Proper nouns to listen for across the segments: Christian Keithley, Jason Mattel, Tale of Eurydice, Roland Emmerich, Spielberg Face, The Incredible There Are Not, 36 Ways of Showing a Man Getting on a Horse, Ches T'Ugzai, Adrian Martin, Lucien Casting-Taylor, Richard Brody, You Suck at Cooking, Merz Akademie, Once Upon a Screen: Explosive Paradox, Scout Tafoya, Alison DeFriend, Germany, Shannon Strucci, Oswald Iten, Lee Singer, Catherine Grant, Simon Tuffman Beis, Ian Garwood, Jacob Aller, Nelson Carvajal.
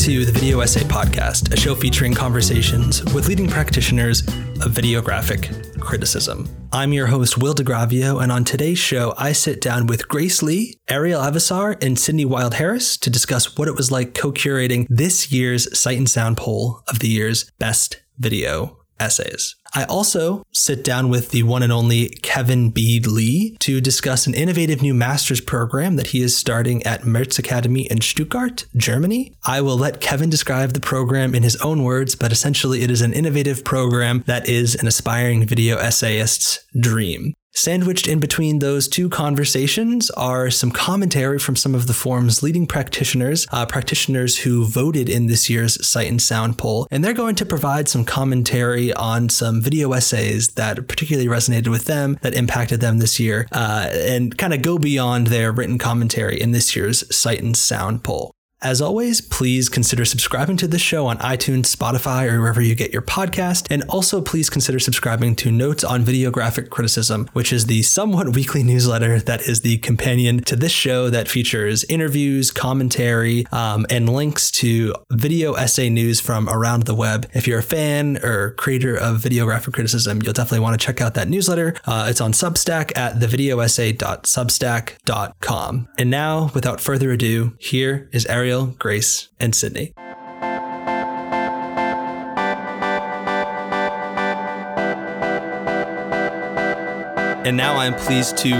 to the Video Essay Podcast, a show featuring conversations with leading practitioners of videographic criticism. I'm your host, Will DeGravio, and on today's show, I sit down with Grace Lee, Ariel Avissar, and Cydnii Wilde Harris to discuss what it was like co-curating this year's Sight and Sound poll of the year's best video essays. I also sit down with the one and only Kevin B. Lee to discuss an innovative new master's program that he is starting at Merz Akademie in Stuttgart, Germany. I will let Kevin describe the program in his own words, but essentially it is an innovative program that is an aspiring video essayist's dream. Sandwiched in between those two conversations are some commentary from some of the forum's leading practitioners, practitioners who voted in this year's Sight and Sound poll, and they're going to provide some commentary on some video essays that particularly resonated with them, that impacted them this year, and kind of go beyond their written commentary in this year's Sight and Sound poll. As always, please consider subscribing to this show on iTunes, Spotify, or wherever you get your podcast. And also please consider subscribing to Notes on Videographic Criticism, which is the somewhat weekly newsletter that is the companion to this show that features interviews, commentary, and links to video essay news from around the web. If you're a fan or creator of videographic criticism, you'll definitely want to check out that newsletter. It's on Substack at thevideoessay.substack.com. And now, without further ado, here is Ariel, Grace, and Cydnii. And now I'm pleased to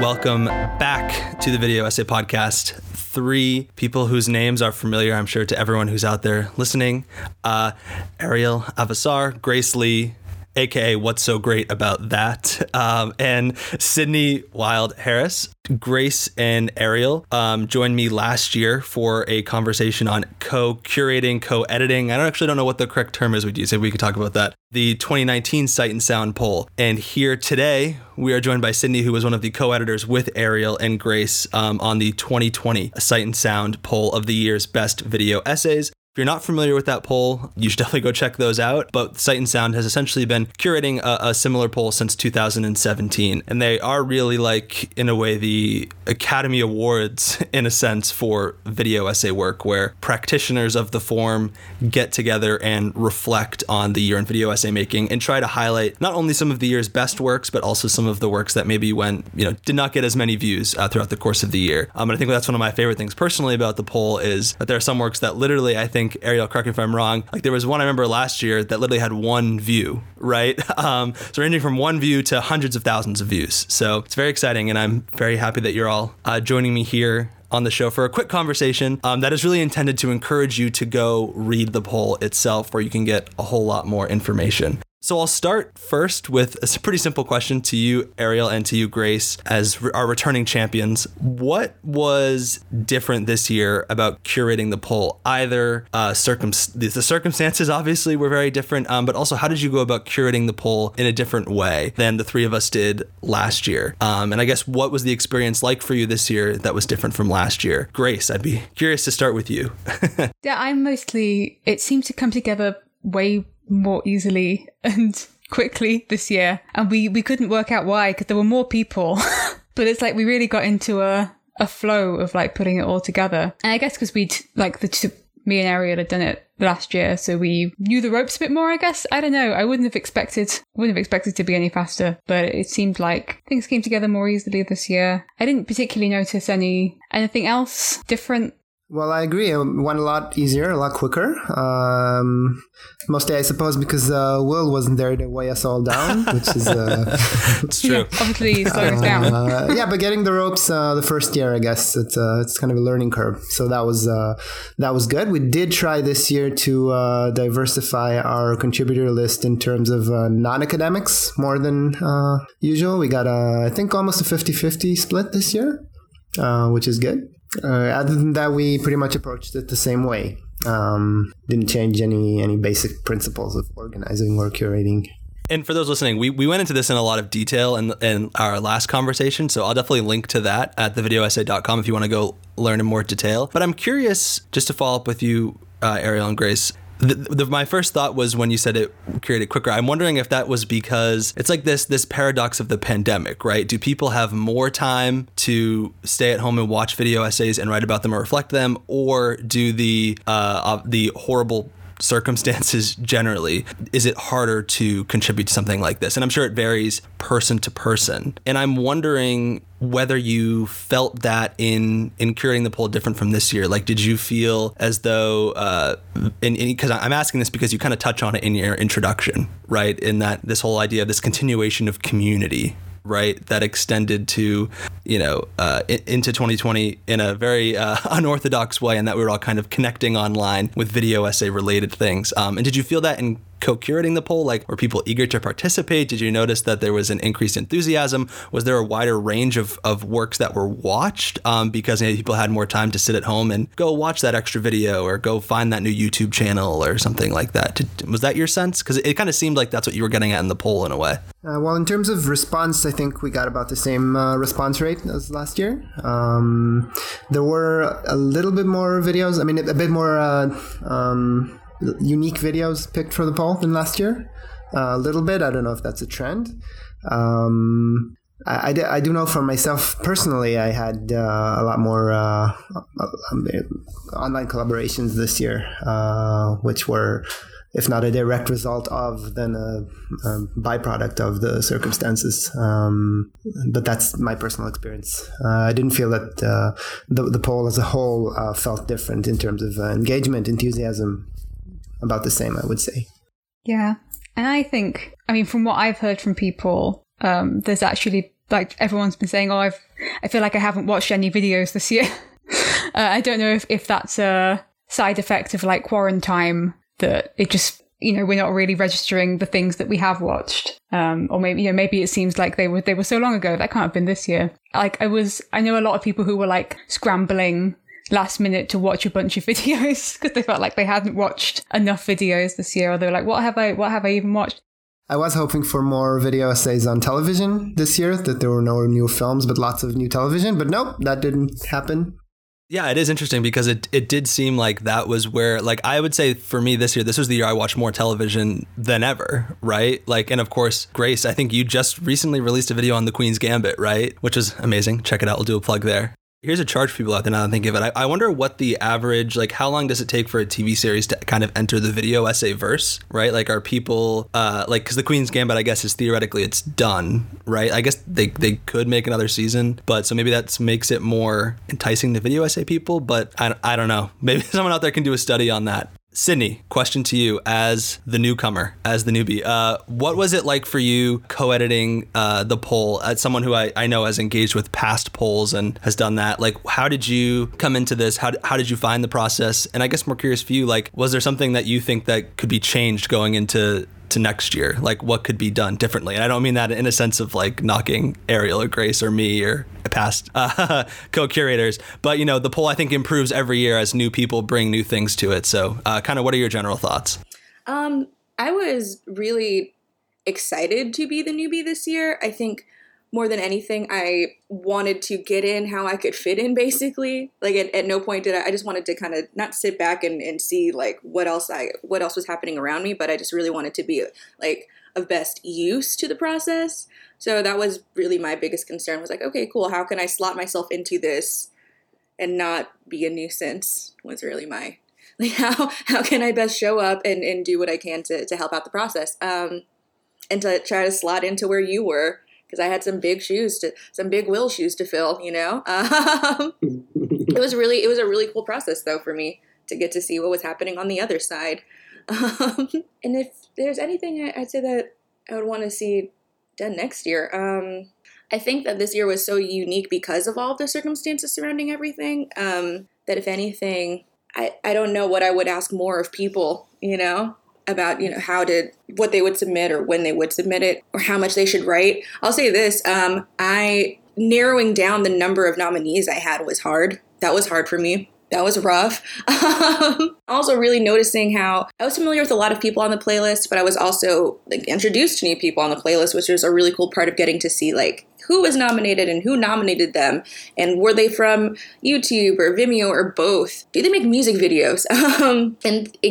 welcome back to the Video Essay Podcast three people whose names are familiar, I'm sure, to everyone who's out there listening. Ariel Avissar, Grace Lee, aka What's So Great About That, and Cydnii Wilde Harris. Grace and Ariel joined me last year for a conversation on co-curating, co-editing. I don't know what the correct term is. We do say we could talk about that. The 2019 Sight and Sound poll. And here today, we are joined by Cydnii, who was one of the co-editors with Ariel and Grace on the 2020 Sight and Sound poll of the year's best video essays. If you're not familiar with that poll, you should definitely go check those out. But Sight and Sound has essentially been curating a similar poll since 2017. And they are really like, in a way, the Academy Awards, in a sense, for video essay work, where practitioners of the form get together and reflect on the year in video essay making and try to highlight not only some of the year's best works, but also some of the works that maybe went, did not get as many views throughout the course of the year. And I think that's one of my favorite things personally about the poll is that there are some works that literally, I think, Ariel, correct me if I'm wrong, like there was one I remember last year that literally had one view, right? So ranging from one view to hundreds of thousands of views. So it's very exciting, and I'm very happy that you're all joining me here on the show for a quick conversation that is really intended to encourage you to go read the poll itself, where you can get a whole lot more information. So I'll start first with a pretty simple question to you, Ariel, and to you, Grace, as our returning champions. What was different this year about curating the poll? Either the circumstances obviously were very different, but also how did you go about curating the poll in a different way than the three of us did last year? And I guess what was the experience like for you this year that was different from last year? Grace, I'd be curious to start with you. Yeah, it seemed to come together way more easily and quickly this year, and we couldn't work out why, because there were more people. But it's like we really got into a flow of like putting it all together, and I guess because we'd like me and Ariel had done it last year, so we knew the ropes a bit more, I guess. I don't know, I wouldn't have expected to be any faster, but it seemed like things came together more easily this year. I didn't particularly notice anything else different. Well, I agree. It went a lot easier, a lot quicker. Mostly, I suppose, because Will wasn't there to weigh us all down, which is... it's true. Yeah, obviously, slowed us down. Yeah, but getting the ropes the first year, I guess, it's kind of a learning curve. So that was good. We did try this year to diversify our contributor list in terms of non-academics more than usual. We got, almost a 50-50 split this year, which is good. Other than that, we pretty much approached it the same way. Didn't change any basic principles of organizing or curating. And for those listening, we went into this in a lot of detail in our last conversation, so I'll definitely link to that at thevideoessay.com if you want to go learn in more detail. But I'm curious, just to follow up with you, Ariel and Grace, my first thought was when you said it curated quicker, I'm wondering if that was because it's like this paradox of the pandemic, right? Do people have more time to stay at home and watch video essays and write about them or reflect them, or do the horrible circumstances generally, is it harder to contribute to something like this? And I'm sure it varies person to person. And I'm wondering whether you felt that in curating the poll different from this year. Like, did you feel as though, because I'm asking this because you kind of touch on it in your introduction, right? In that this whole idea of this continuation of community, right, that extended to, into 2020 in a very unorthodox way, and that we were all kind of connecting online with video essay related things. And did you feel that in co-curating the poll? Like, were people eager to participate? Did you notice that there was an increased enthusiasm? Was there a wider range of works that were watched because people had more time to sit at home and go watch that extra video or go find that new YouTube channel or something like that? Was that your sense? Because it kind of seemed like that's what you were getting at in the poll in a way. Well, in terms of response, I think we got about the same response rate as last year. There were a little bit more videos. I mean, a bit more unique videos picked for the poll than last year. A little bit. I don't know if that's a trend. I do know for myself personally, I had a lot more online collaborations this year, which were, if not a direct result of, then a byproduct of the circumstances. But that's my personal experience. I didn't feel that the poll as a whole felt different in terms of engagement, enthusiasm. About the same, I would say. Yeah. And I think, from what I've heard from people, there's actually, everyone's been saying, I feel like I haven't watched any videos this year. I don't know if that's a side effect of quarantine, that it just, we're not really registering the things that we have watched. Or maybe, maybe it seems like they were so long ago, that can't have been this year. I know a lot of people who were scrambling last minute to watch a bunch of videos because they felt like they hadn't watched enough videos this year, or they were like, what have I even watched? I was hoping for more video essays on television this year, that there were no new films but lots of new television, but nope, that didn't happen. Yeah, it is interesting because it did seem like that was where, I would say for me this year, this was the year I watched more television than ever, right? And of course, Grace, I think you just recently released a video on The Queen's Gambit, right? Which is amazing. Check it out. We'll do a plug there. Here's a charge for people out there now that I think of it. I wonder what the average, how long does it take for a TV series to kind of enter the video essay verse, right? Are people, because The Queen's Gambit, I guess, is theoretically it's done, right? I guess they could make another season, but so maybe that makes it more enticing to video essay people, but I don't know. Maybe someone out there can do a study on that. Cydnii, question to you as the newcomer, as the newbie. What was it like for you co-editing the poll, as someone who I know has engaged with past polls and has done that? How did you come into this? How did you find the process? And I guess more curious for you, was there something that you think that could be changed going into next year? What could be done differently? And I don't mean that in a sense of knocking Ariel or Grace or me or past co-curators, but the poll I think improves every year as new people bring new things to it. So kind of what are your general thoughts? I was really excited to be the newbie this year. I think more than anything, I wanted to get in how I could fit in, basically. At no point did I just wanted to kind of not sit back and see what else was happening around me, but I just really wanted to be of best use to the process. So that was really my biggest concern was okay, cool. How can I slot myself into this and not be a nuisance was really my, how can I best show up and do what I can to help out the process? And to try to slot into where you were. Because I had some big Will shoes to fill, it was a really cool process though for me to get to see what was happening on the other side. And if there's anything I'd say that I would want to see done next year, I think that this year was so unique because of all of the circumstances surrounding everything, that if anything, I don't know what I would ask more of people, about, what they would submit or when they would submit it or how much they should write. I'll say this, narrowing down the number of nominees I had was hard. That was hard for me That was rough. Also really noticing how I was familiar with a lot of people on the playlist, but I was also like introduced to new people on the playlist, which was a really cool part of getting to see like who was nominated and who nominated them, and were they from YouTube or Vimeo or both? Do they make music videos? And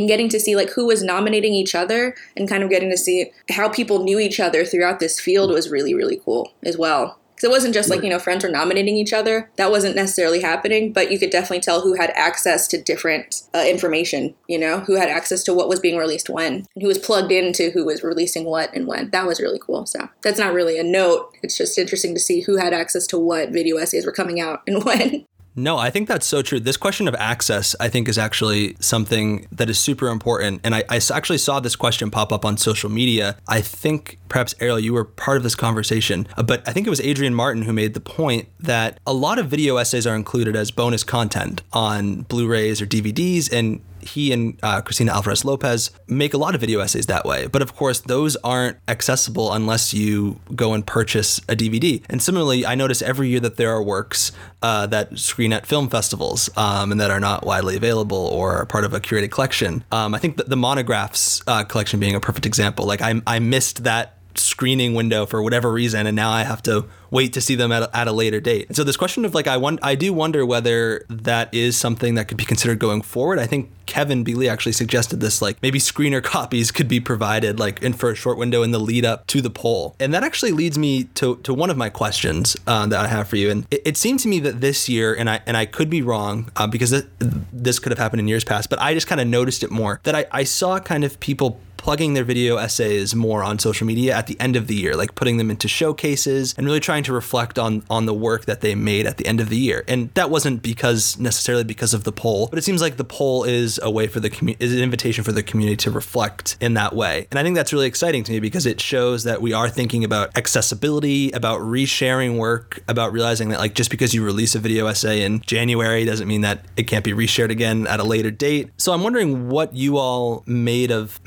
getting to see like who was nominating each other and kind of getting to see how people knew each other throughout this field was really, really cool as well. So it wasn't just like, you know, friends were nominating each other. That wasn't necessarily happening, but you could definitely tell who had access to different information, you know, who had access to what was being released when, and who was plugged into who was releasing what and when. That was really cool. So that's not really a note. It's just interesting to see who had access to what video essays were coming out and when. No, I think that's so true. This question of access, I think, is actually something that is super important. And I actually saw this question pop up on social media. I think perhaps, Ariel, you were part of this conversation, but I think it was Adrian Martin who made the point that a lot of video essays are included as bonus content on Blu-rays or DVDs, and he and Christina Alvarez-Lopez make a lot of video essays that way. But of course, those aren't accessible unless you go and purchase a DVD. And similarly, I notice every year that there are works that screen at film festivals and that are not widely available or are part of a curated collection. I think the Monographs collection being a perfect example. Like I missed that screening window for whatever reason, and now I have to wait to see them at a later date. And so this question of like, I do wonder whether that is something that could be considered going forward. I think Kevin B. Lee actually suggested this, like maybe screener copies could be provided like in for a short window in the lead up to the poll. And that actually leads me to one of my questions that I have for you. And it seemed to me that this year, and I could be wrong because this could have happened in years past, but I just kind of noticed it more, that I saw kind of people plugging their video essays more on social media at the end of the year, like putting them into showcases and really trying to reflect on the work that they made at the end of the year. And that wasn't necessarily because of the poll, but it seems like the poll is a way for the community, is an invitation for the community to reflect in that way. And I think that's really exciting to me because it shows that we are thinking about accessibility, about resharing work, about realizing that like just because you release a video essay in January doesn't mean that it can't be reshared again at a later date. So I'm wondering what you all made of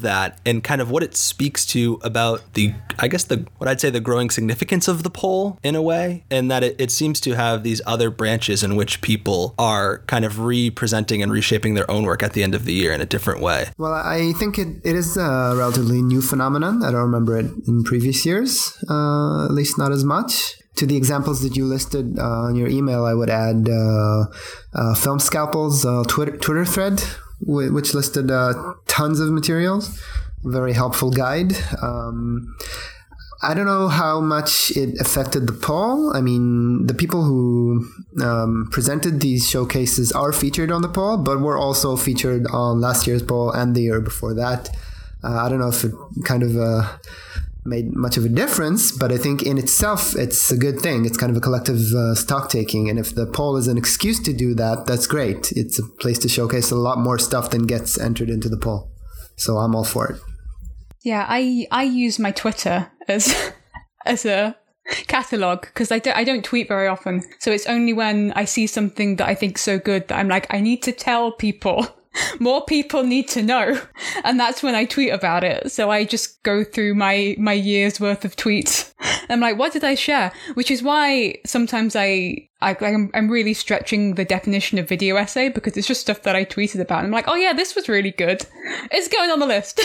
that and kind of what it speaks to about the growing significance of the poll in a way, and that it seems to have these other branches in which people are kind of representing and reshaping their own work at the end of the year in a different way. Well, I think it is a relatively new phenomenon. I don't remember it in previous years, at least not as much. To the examples that you listed on your email, I would add Film Scalpel's Twitter thread, which listed tons of materials, very helpful guide. I don't know how much it affected the poll. I mean, the people who presented these showcases are featured on the poll, but were also featured on last year's poll and the year before that. I don't know if it kind of made much of a difference, but I think in itself, it's a good thing. It's kind of a collective stock taking. And if the poll is an excuse to do that, that's great. It's a place to showcase a lot more stuff than gets entered into the poll. So I'm all for it. Yeah, I use my Twitter as a catalog because I don't tweet very often. So it's only when I see something that I think so good that I'm like, I need to tell people. More people need to know. And that's when I tweet about it. So I just go through my year's worth of tweets. I'm like, what did I share? Which is why sometimes I'm really stretching the definition of video essay because it's just stuff that I tweeted about. And I'm like, oh yeah, this was really good. It's going on the list.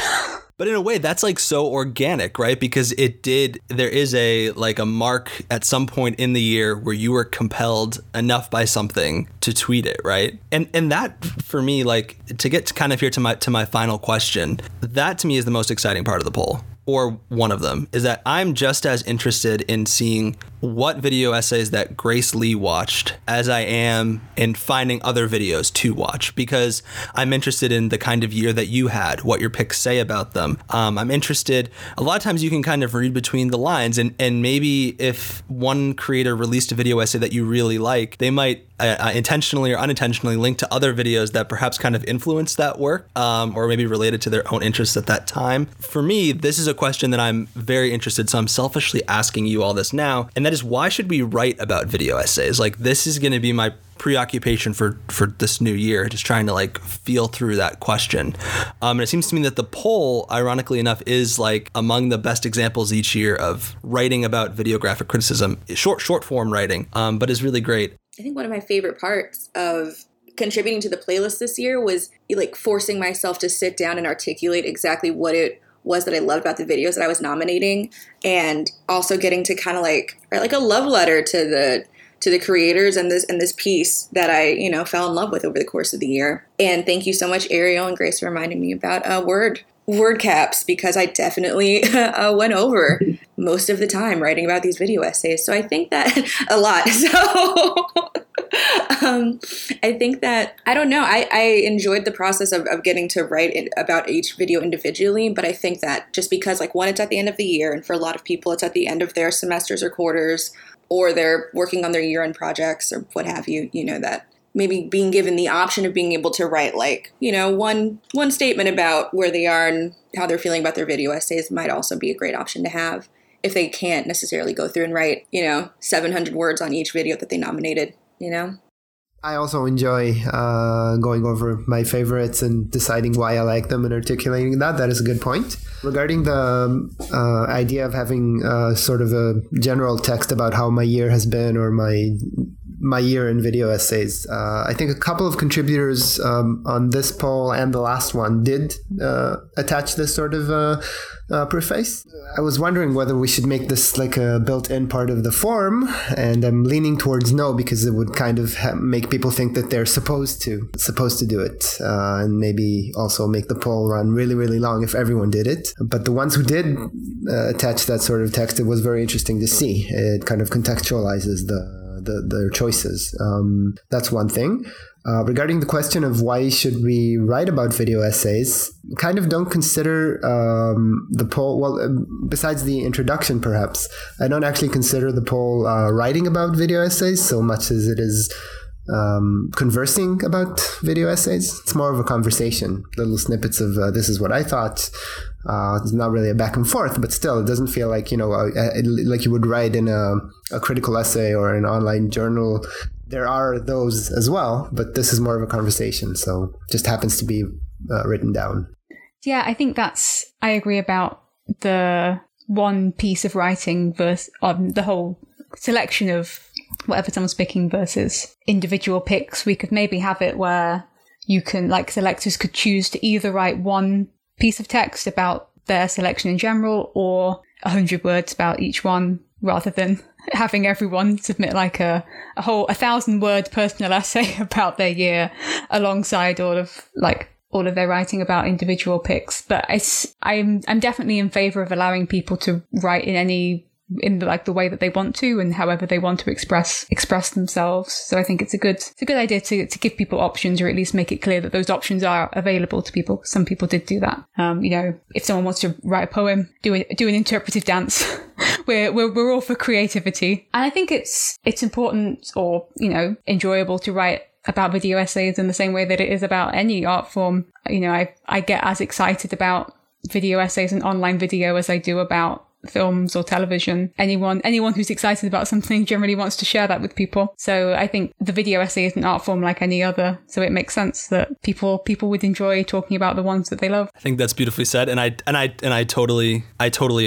But in a way, that's like so organic, right? Because there is a mark at some point in the year where you were compelled enough by something to tweet it, right? And that for me, like to get to kind of here to my final question, that to me is the most exciting part of the poll. Or one of them, is that I'm just as interested in seeing what video essays that Grace Lee watched as I am in finding other videos to watch, because I'm interested in the kind of year that you had, what your picks say about them. I'm interested, a lot of times you can kind of read between the lines and maybe if one creator released a video essay that you really like, they might intentionally or unintentionally linked to other videos that perhaps kind of influenced that work or maybe related to their own interests at that time. For me, this is a question that I'm very interested. So I'm selfishly asking you all this now. And that is, why should we write about video essays? Like this is going to be my preoccupation for this new year, just trying to like feel through that question. And it seems to me that the poll, ironically enough, is like among the best examples each year of writing about videographic criticism, short form writing, but is really great. I think one of my favorite parts of contributing to the playlist this year was like forcing myself to sit down and articulate exactly what it was that I loved about the videos that I was nominating, and also getting to kind of like write like a love letter to the creators and this piece that I, you know, fell in love with over the course of the year. And thank you so much, Ariel and Grace, for reminding me about word caps, because I definitely went over most of the time writing about these video essays. So I think that a lot. So I think that, I don't know, I enjoyed the process of getting to write about each video individually. But I think that just because like one, it's at the end of the year, and for a lot of people, it's at the end of their semesters or quarters, or they're working on their year-end projects or what have you, you know, that maybe being given the option of being able to write like, you know, one statement about where they are and how they're feeling about their video essays might also be a great option to have if they can't necessarily go through and write, you know, 700 words on each video that they nominated, you know? I also enjoy going over my favorites and deciding why I like them and articulating that. That is a good point. Regarding the idea of having sort of a general text about how my year has been, or my year in video essays, I think a couple of contributors on this poll and the last one did attach this sort of preface. I was wondering whether we should make this like a built-in part of the form, and I'm leaning towards no, because it would kind of make people think that they're supposed to do it, and maybe also make the poll run really, really long if everyone did it. But the ones who did attach that sort of text, it was very interesting to see. It kind of contextualizes their choices. That's one thing. Regarding the question of why should we write about video essays, kind of don't consider the poll, besides the introduction perhaps, I don't actually consider the poll writing about video essays so much as it is conversing about video essays. It's more of a conversation, little snippets of this is what I thought. It's not really a back and forth, but still, it doesn't feel like, you know, like you would write in a critical essay or an online journal. There are those as well, but this is more of a conversation, so just happens to be written down. Yeah, I think I agree about the one piece of writing versus the whole selection of whatever someone's picking versus individual picks. We could maybe have it where you can, like, selectors could choose to either write one piece of text about their selection in general, or 100 words about each one, rather than having everyone submit like a whole 1,000-word personal essay about their year alongside all of their writing about individual picks. But I'm definitely in favor of allowing people to write in the way that they want to and however they want to express themselves. So I think it's a good idea to give people options, or at least make it clear that those options are available to people. Some people did do that. You know, if someone wants to write a poem, do an interpretive dance. We're all for creativity, and I think it's important, or, you know, enjoyable to write about video essays in the same way that it is about any art form. You know, I get as excited about video essays and online video as I do about films or television. Anyone who's excited about something generally wants to share that with people. So I think the video essay is an art form like any other. So it makes sense that people would enjoy talking about the ones that they love. I think that's beautifully said, and I totally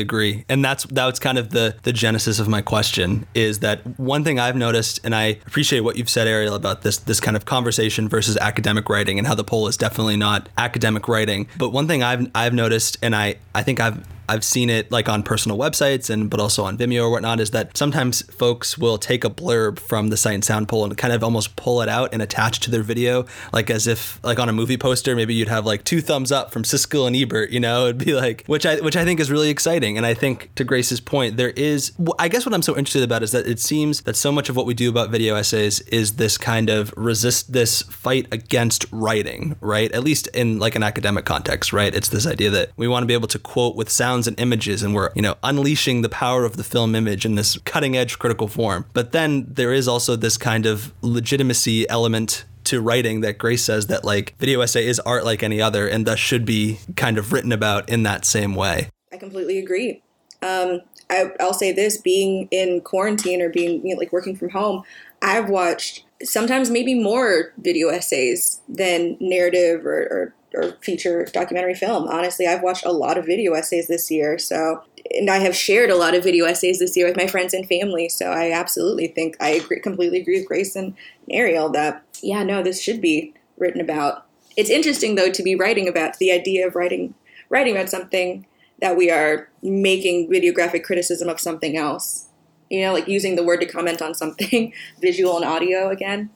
agree. And that's kind of the genesis of my question, is that one thing I've noticed, and I appreciate what you've said, Ariel, about this kind of conversation versus academic writing, and how the poll is definitely not academic writing. But one thing I've noticed, and I think I've seen it like on personal websites but also on Vimeo or whatnot, is that sometimes folks will take a blurb from the Sight and Sound poll and kind of almost pull it out and attach to their video, like as if like on a movie poster, maybe you'd have like 2 thumbs up from Siskel and Ebert, you know, it'd be like, which I think is really exciting. And I think, to Grace's point, I guess what I'm so interested about is that it seems that so much of what we do about video essays is this kind of this fight against writing, right? At least in like an academic context, right? It's this idea that we want to be able to quote with sound and images, and we're, you know, unleashing the power of the film image in this cutting edge critical form. But then there is also this kind of legitimacy element to writing that Grace says, that like video essay is art like any other, and thus should be kind of written about in that same way. I completely agree. I'll say this, being in quarantine or being, you know, like working from home, I've watched sometimes maybe more video essays than narrative or feature documentary film. Honestly, I've watched a lot of video essays this year, so and I have shared a lot of video essays this year with my friends and family. So I absolutely think I agree, completely agree with Grace and Ariel that, yeah, no, this should be written about. It's interesting, though, to be writing about the idea of writing about something that we are making videographic criticism of something else. You know, like using the word to comment on something, visual and audio again.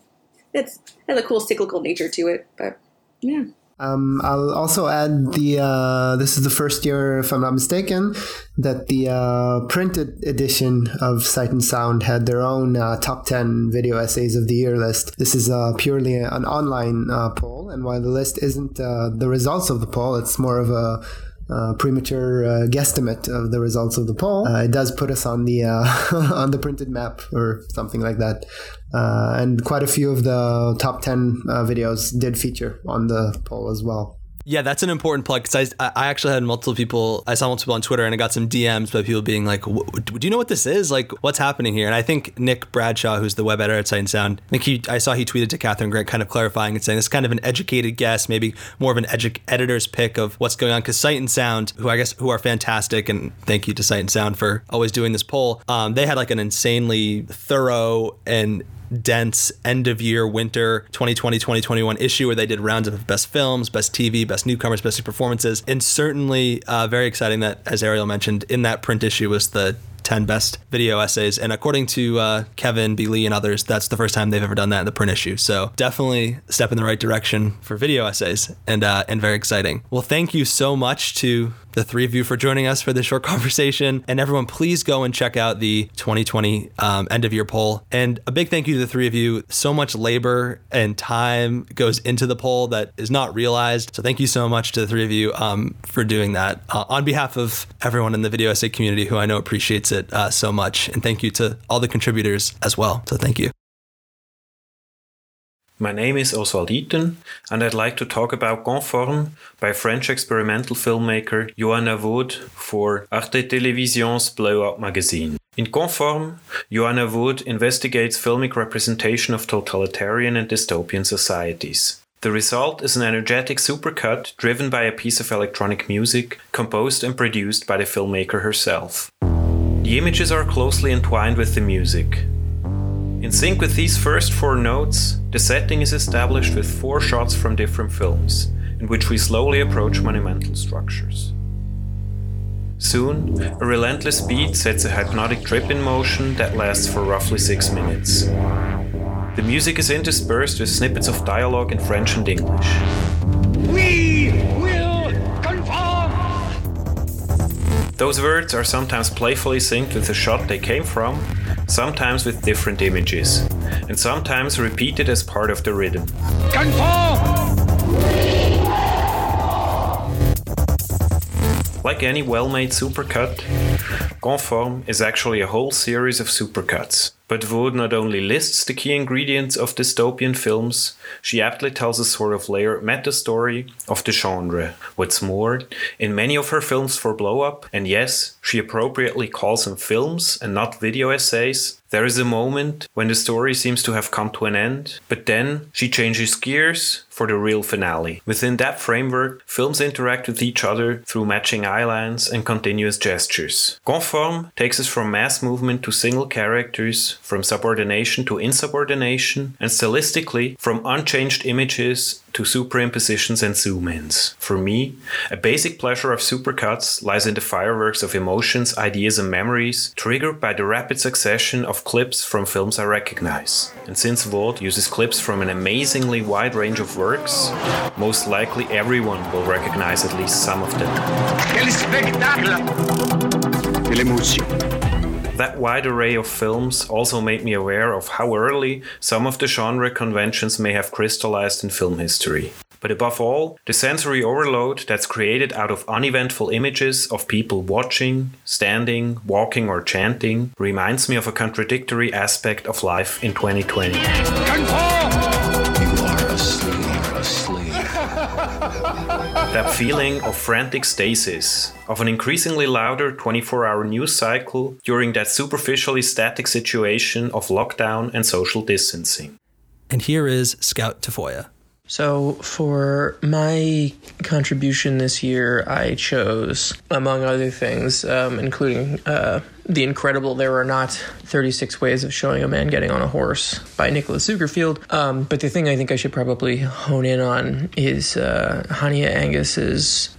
It has a cool cyclical nature to it, but yeah. I'll also add this is the first year, if I'm not mistaken, that the printed edition of Sight and Sound had their own top 10 video essays of the year list. This is purely an online poll, and while the list isn't the results of the poll, it's more of a premature guesstimate of the results of the poll. It does put us on the on the printed map or something like that. And quite a few of the top 10 videos did feature on the poll as well. Yeah, that's an important plug, because I actually had multiple people on Twitter, and I got some DMs by people being like, do you know what this is? Like, what's happening here? And I think Nick Bradshaw, who's the web editor at Sight and Sound, I saw he tweeted to Catherine Grant kind of clarifying and saying it's kind of an educated guess, maybe more of an editor's pick of what's going on, because Sight and Sound, who are fantastic, and thank you to Sight and Sound for always doing this poll, they had like an insanely thorough and dense end of year winter 2020-2021 issue where they did rounds of best films, best TV, best newcomers, best performances, and certainly very exciting that, as Ariel mentioned, in that print issue was the 10 best video essays, and according to Kevin B. Lee and others, that's the first time they've ever done that in the print issue. So definitely a step in the right direction for video essays, and very exciting. Well, thank you so much to the three of you for joining us for this short conversation, and everyone, please go and check out the 2020 end of year poll. And a big thank you to the three of you. So much labor and time goes into the poll that is not realized. So thank you so much to the three of you for doing that on behalf of everyone in the video essay community who I know appreciates it so much. And thank you to all the contributors as well. So thank you. My name is Oswald Iten, and I'd like to talk about Conform by French experimental filmmaker Joanna Wood for Arte Television's Blow Up magazine. In Conform, Joanna Wood investigates filmic representation of totalitarian and dystopian societies. The result is an energetic supercut driven by a piece of electronic music composed and produced by the filmmaker herself. The images are closely entwined with the music. In sync with these first four notes, the setting is established with four shots from different films, in which we slowly approach monumental structures. Soon, a relentless beat sets a hypnotic trip in motion that lasts for roughly 6 minutes. The music is interspersed with snippets of dialogue in French and English. We will conform! Those words are sometimes playfully synced with the shot they came from, sometimes with different images, and sometimes repeated as part of the rhythm. Conform! Like any well-made supercut, Conform is actually a whole series of supercuts. But Wood not only lists the key ingredients of dystopian films, she aptly tells a sort of layered meta-story of the genre. What's more, in many of her films for Blow Up, and yes, she appropriately calls them films and not video essays, there is a moment when the story seems to have come to an end, but then she changes gears for the real finale. Within that framework, films interact with each other through matching eyelines and continuous gestures. Conform takes us from mass movement to single characters, from subordination to insubordination, and stylistically from unchanged images to superimpositions and zoom-ins. For me, a basic pleasure of supercuts lies in the fireworks of emotions, ideas, and memories triggered by the rapid succession of clips from films I recognize. And since Wood uses clips from an amazingly wide range of works, most likely everyone will recognize at least some of them. That wide array of films also made me aware of how early some of the genre conventions may have crystallized in film history. But above all, the sensory overload that's created out of uneventful images of people watching, standing, walking, or chanting reminds me of a contradictory aspect of life in 2020. Conform! You are a slave, a slave. That feeling of frantic stasis, of an increasingly louder 24-hour news cycle during that superficially static situation of lockdown and social distancing. And here is Scout Tafoya. So for my contribution this year, I chose, among other things, including The Incredible There Are Not, 36 Ways of Showing a Man Getting on a Horse by Nicholas Zuckerfield. But the thing I think I should probably hone in on is Hania Angus's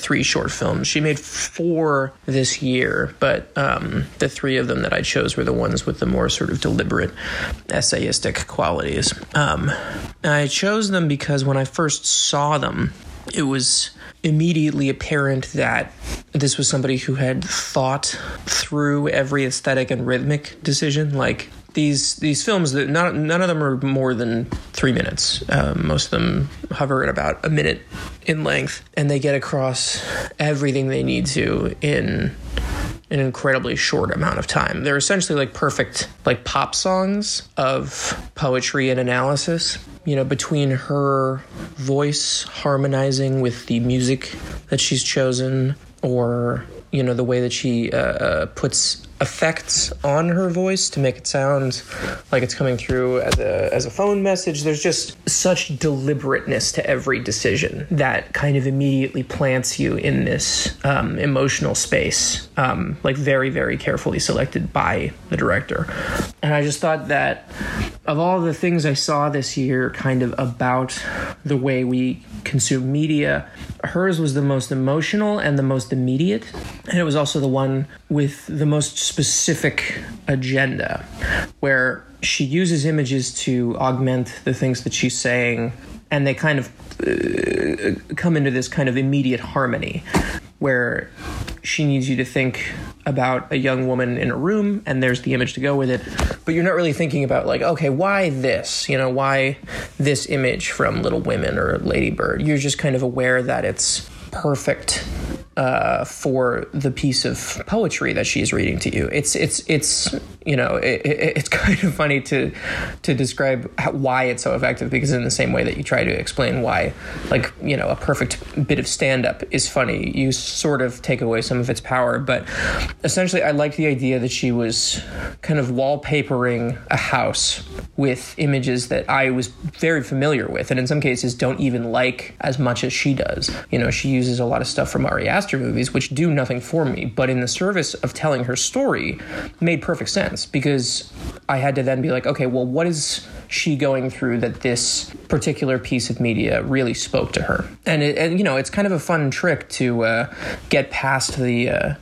three short films. She made four this year, but the three of them that I chose were the ones with the more sort of deliberate essayistic qualities. I chose them because when I first saw them, it was immediately apparent that this was somebody who had thought through every aesthetic and rhythmic decision. Like these films, that none of them are more than 3 minutes. Most of them hover at about a minute in length, and they get across everything they need to in an incredibly short amount of time. They're essentially like perfect, like pop songs of poetry and analysis. You know, between her voice harmonizing with the music that she's chosen, or, you know, the way that she puts effects on her voice to make it sound like it's coming through as a phone message. There's just such deliberateness to every decision that kind of immediately plants you in this emotional space, like very, very carefully selected by the director. And I just thought that of all the things I saw this year kind of about the way we consume media, hers was the most emotional and the most immediate. And it was also the one with the most specific agenda, where she uses images to augment the things that she's saying, and they kind of come into this kind of immediate harmony where she needs you to think about a young woman in a room, and there's the image to go with it, but you're not really thinking about, like, okay, why this? You know, why this image from Little Women or Lady Bird? You're just kind of aware that it's perfect for the piece of poetry that she's reading to you. It's you know, it's kind of funny to describe why it's so effective, because in the same way that you try to explain why, like, you know, a perfect bit of stand-up is funny, you sort of take away some of its power. But essentially, I liked the idea that she was kind of wallpapering a house with images that I was very familiar with, and in some cases don't even like as much as she does. You know, she uses a lot of stuff from Ari Aster movies, which do nothing for me, but in the service of telling her story made perfect sense, because I had to then be like, okay, well, what is she going through that this particular piece of media really spoke to her? And you know, it's kind of a fun trick to get past the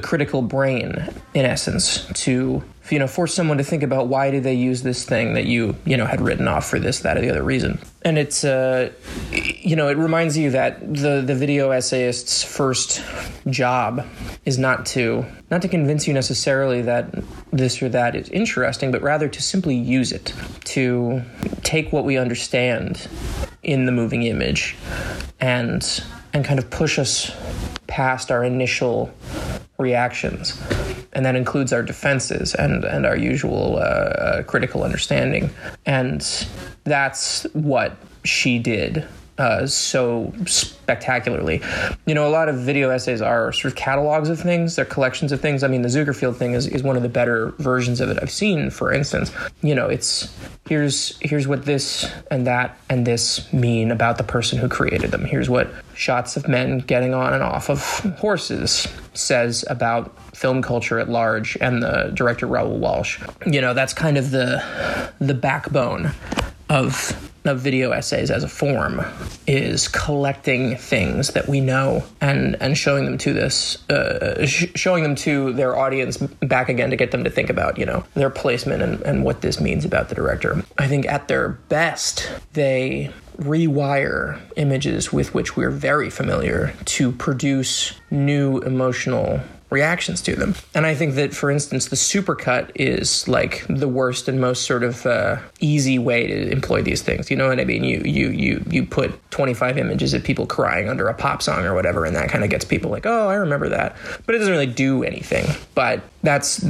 critical brain, in essence, to, you know, force someone to think about, why did they use this thing that you know, had written off for this, that, or the other reason? And it's, you know, it reminds you that the video essayist's first job is not to convince you necessarily that this or that is interesting, but rather to simply use it, to take what we understand in the moving image and kind of push us past our initial reactions. And that includes our defenses and our usual critical understanding. And that's what she did so spectacularly. You know, a lot of video essays are sort of catalogs of things. They're collections of things. I mean, the Zuckerfield thing is one of the better versions of it I've seen, for instance. You know, it's here's what this and that and this mean about the person who created them. Here's what shots of men getting on and off of horses says about film culture at large and the director Raoul Walsh. You know, that's kind of the backbone of video essays as a form, is collecting things that we know and showing them to showing them to their audience back again to get them to think about, you know, their placement and what this means about the director. I think at their best, they rewire images with which we're very familiar to produce new emotional reactions to them. And I think that, for instance, the supercut is like the worst and most sort of easy way to employ these things. You know what I mean? You put 25 images of people crying under a pop song or whatever, and that kind of gets people like, oh, I remember that. But it doesn't really do anything. But that's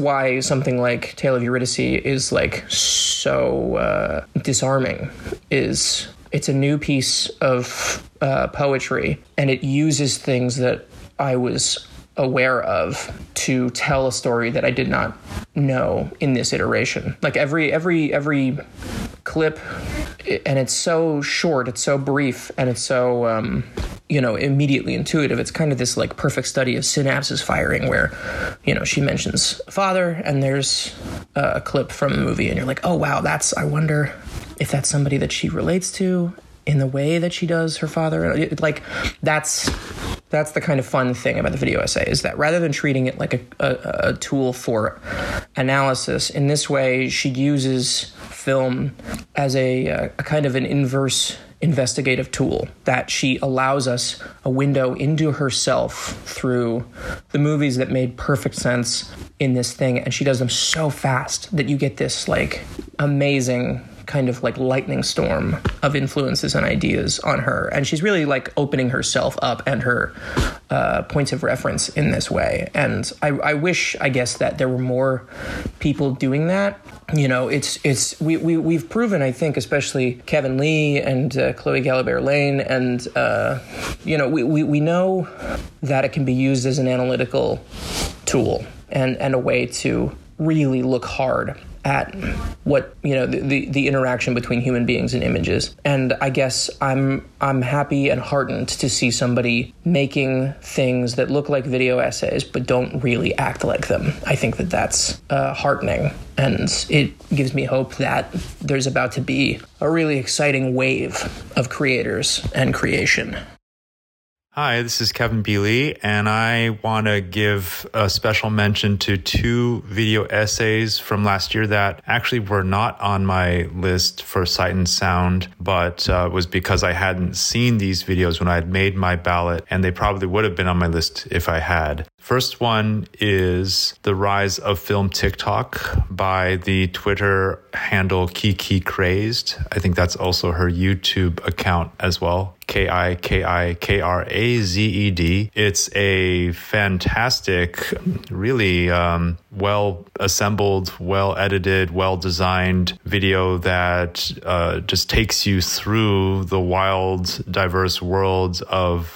why something like Tale of Eurydice is like so disarming. It's a new piece of poetry, and it uses things that I was aware of to tell a story that I did not know in this iteration. Like every clip and it's so short, it's so brief, and it's so, you know, immediately intuitive. It's kind of this like perfect study of synapses firing where, you know, she mentions father and there's a clip from the movie and you're like, oh, wow, that's, I wonder if that's somebody that she relates to in the way that she does her father. Like that's the kind of fun thing about the video essay, is that rather than treating it like a tool for analysis, in this way she uses film as a kind of an inverse investigative tool, that she allows us a window into herself through the movies that made perfect sense in this thing. And she does them so fast that you get this like amazing kind of like lightning storm of influences and ideas on her. And she's really like opening herself up and her points of reference in this way. And I wish, I guess, that there were more people doing that. You know, it's we've proven, I think, especially Kevin Lee and Chloe Gallaber Lane, and you know, we know that it can be used as an analytical tool and a way to really look hard at what, you know, the interaction between human beings and images. And I guess I'm happy and heartened to see somebody making things that look like video essays but don't really act like them. I think that that's heartening, and it gives me hope that there's about to be a really exciting wave of creators and creation. Hi, this is Kevin B. Lee, and I want to give a special mention to two video essays from last year that actually were not on my list for Sight and Sound, but was because I hadn't seen these videos when I had made my ballot, and they probably would have been on my list if I had. First one is The Rise of Film TikTok by the Twitter handle Kiki Crazed. I think that's also her YouTube account as well. KIKIKRAZED. It's a fantastic, really well-assembled, well-edited, well-designed video that just takes you through the wild, diverse worlds of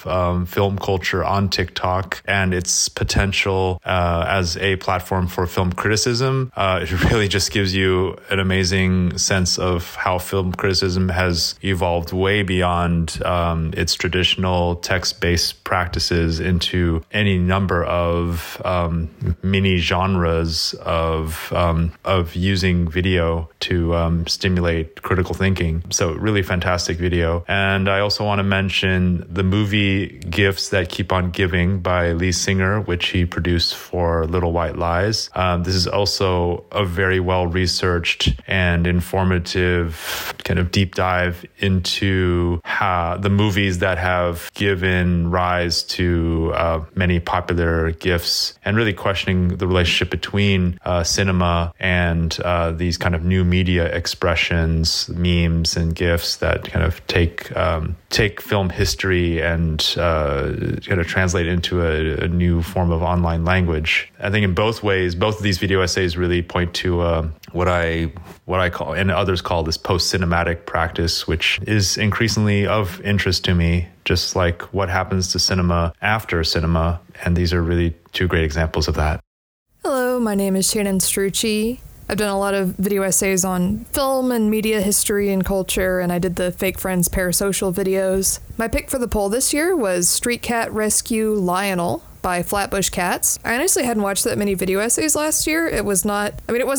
film culture on TikTok and its potential as a platform for film criticism. It really just gives you an amazing sense of how film criticism has evolved way beyond its traditional text-based practices into any number of mini genres of using video to stimulate critical thinking. So really fantastic video. And I also want to mention the movie Gifts That Keep On Giving by Lee Singer, which he produced for Little White Lies. This is also a very well-researched and informative kind of deep dive into how the movies that have given rise to many popular gifts, and really questioning the relationship between cinema and these kind of new media expressions, memes and gifts that kind of take film history and kind of translate into a new form of online language. I think in both ways, both of these video essays really point to what I call, and others call, this post-cinematic practice, which is increasingly of interest to me, just like what happens to cinema after cinema. And these are really two great examples of that. Hello, my name is Shannon Strucci. I've done a lot of video essays on film and media history and culture, and I did the Fake Friends Parasocial videos. My pick for the poll this year was Street Cat Rescue Lionel by Flatbush Cats. I honestly hadn't watched that many video essays last year. It wasn't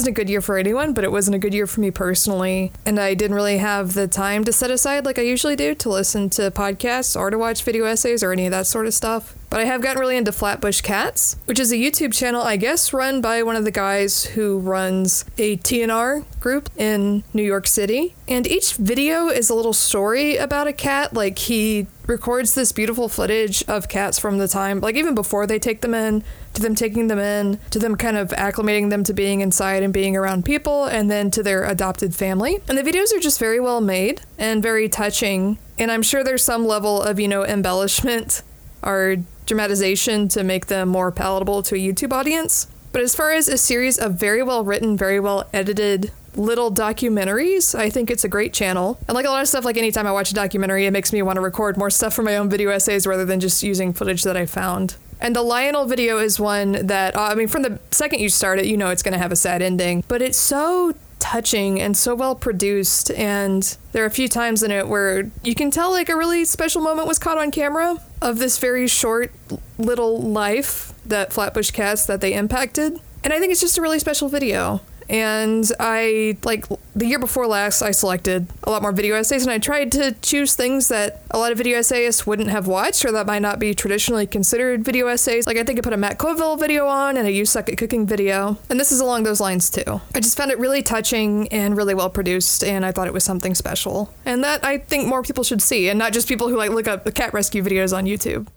a good year for anyone, but it wasn't a good year for me personally. And I didn't really have the time to set aside like I usually do to listen to podcasts or to watch video essays or any of that sort of stuff. But I have gotten really into Flatbush Cats, which is a YouTube channel, I guess, run by one of the guys who runs a TNR group in New York City. And each video is a little story about a cat. Like, he records this beautiful footage of cats from the time, like even before they take them in, to them taking them in, to them kind of acclimating them to being inside and being around people, and then to their adopted family. And the videos are just very well made and very touching. And I'm sure there's some level of, you know, embellishment or dramatization to make them more palatable to a YouTube audience. But as far as a series of very well written, very well edited little documentaries, I think it's a great channel. And like a lot of stuff, like anytime I watch a documentary, it makes me want to record more stuff for my own video essays rather than just using footage that I found. And the Lionel video is one that, from the second you start it, you know it's going to have a sad ending. But it's so touching and so well produced, and there are a few times in it where you can tell like a really special moment was caught on camera of this very short little life that Flatbush Cats that they impacted. And I think it's just a really special video. And I, like, the year before last, I selected a lot more video essays, and I tried to choose things that a lot of video essayists wouldn't have watched or that might not be traditionally considered video essays. Like, I think I put a Matt Coville video on and a You Suck at Cooking video, and this is along those lines, too. I just found it really touching and really well-produced, and I thought it was something special. And that, I think, more people should see, and not just people who, like, look up the cat rescue videos on YouTube.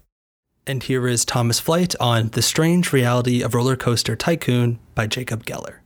And here is Thomas Flight on The Strange Reality of Roller Coaster Tycoon by Jacob Geller.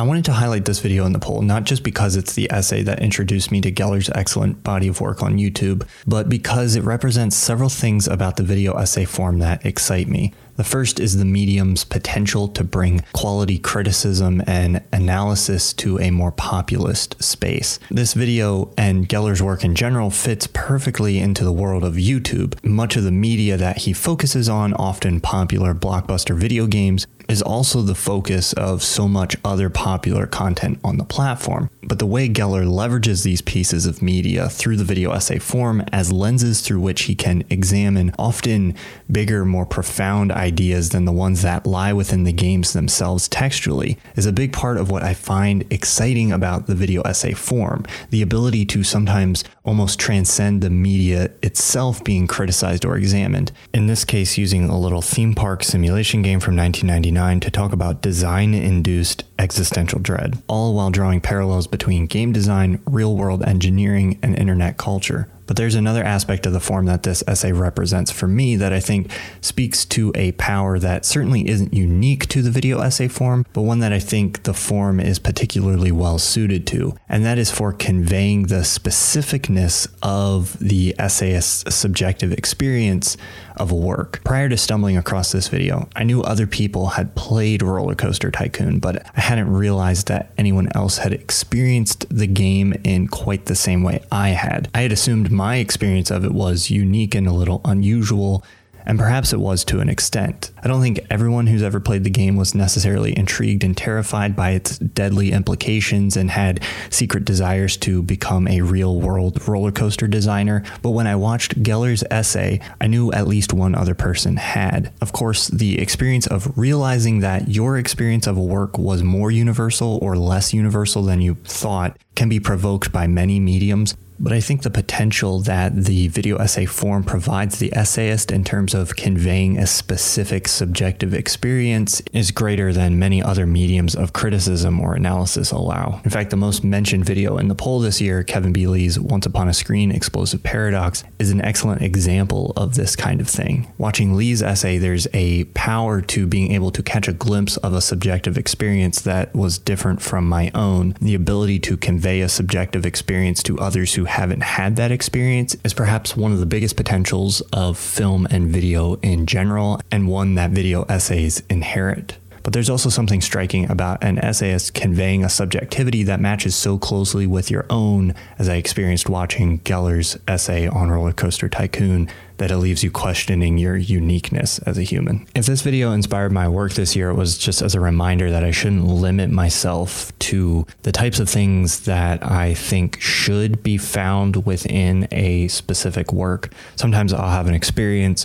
I wanted to highlight this video in the poll, not just because it's the essay that introduced me to Geller's excellent body of work on YouTube, but because it represents several things about the video essay form that excite me. The first is the medium's potential to bring quality criticism and analysis to a more populist space. This video and Geller's work in general fits perfectly into the world of YouTube. Much of the media that he focuses on, often popular blockbuster video games, is also the focus of so much other popular content on the platform. But the way Geller leverages these pieces of media through the video essay form as lenses through which he can examine often bigger, more profound ideas than the ones that lie within the games themselves textually is a big part of what I find exciting about the video essay form. The ability to sometimes almost transcend the media itself being criticized or examined. In this case, using a little theme park simulation game from 1999 to talk about design-induced existential dread, all while drawing parallels between game design, real-world engineering, and internet culture. But there's another aspect of the form that this essay represents for me that I think speaks to a power that certainly isn't unique to the video essay form, but one that I think the form is particularly well suited to, and that is for conveying the specificness of the essayist's subjective experience of a work. Prior to stumbling across this video, I knew other people had played Roller Coaster Tycoon, but I hadn't realized that anyone else had experienced the game in quite the same way I had. I had assumed my experience of it was unique and a little unusual, and perhaps it was to an extent. I don't think everyone who's ever played the game was necessarily intrigued and terrified by its deadly implications and had secret desires to become a real-world roller coaster designer, but when I watched Geller's essay, I knew at least one other person had. Of course, the experience of realizing that your experience of a work was more universal or less universal than you thought can be provoked by many mediums. But I think the potential that the video essay form provides the essayist in terms of conveying a specific subjective experience is greater than many other mediums of criticism or analysis allow. In fact, the most mentioned video in the poll this year, Kevin B. Lee's Once Upon a Screen Explosive Paradox, is an excellent example of this kind of thing. Watching Lee's essay, there's a power to being able to catch a glimpse of a subjective experience that was different from my own. The ability to convey a subjective experience to others who haven't had that experience is perhaps one of the biggest potentials of film and video in general, and one that video essays inherit. But there's also something striking about an essayist conveying a subjectivity that matches so closely with your own, as I experienced watching Geller's essay on Roller Coaster Tycoon, that it leaves you questioning your uniqueness as a human. If this video inspired my work this year, it was just as a reminder that I shouldn't limit myself to the types of things that I think should be found within a specific work. Sometimes I'll have an experience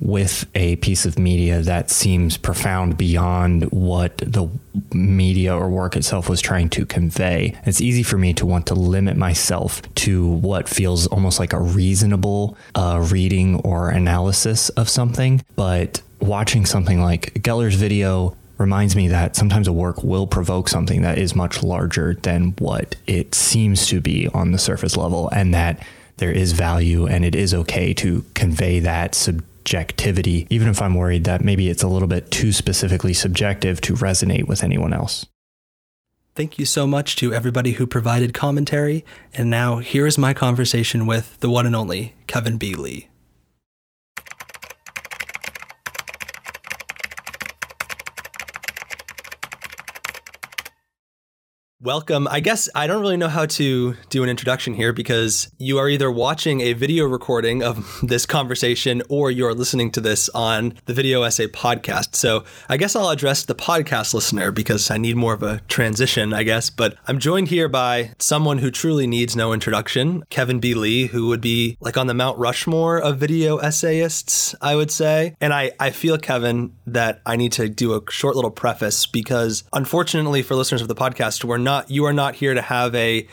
with a piece of media that seems profound beyond what the media or work itself was trying to convey. It's easy for me to want to limit myself to what feels almost like a reasonable reading or analysis of something, but watching something like Geller's video reminds me that sometimes a work will provoke something that is much larger than what it seems to be on the surface level, and that there is value and it is okay to convey that subjectivity, even if I'm worried that maybe it's a little bit too specifically subjective to resonate with anyone else. Thank you so much to everybody who provided commentary, and now here is my conversation with the one and only Kevin B. Lee. Welcome. I guess I don't really know how to do an introduction here because you are either watching a video recording of this conversation or you're listening to this on the Video Essay podcast. So I guess I'll address the podcast listener because I need more of a transition, I guess. But I'm joined here by someone who truly needs no introduction, Kevin B. Lee, who would be like on the Mount Rushmore of video essayists, I would say. And I feel, Kevin, that I need to do a short little preface because unfortunately for listeners of the podcast, we're not. You are not here to have a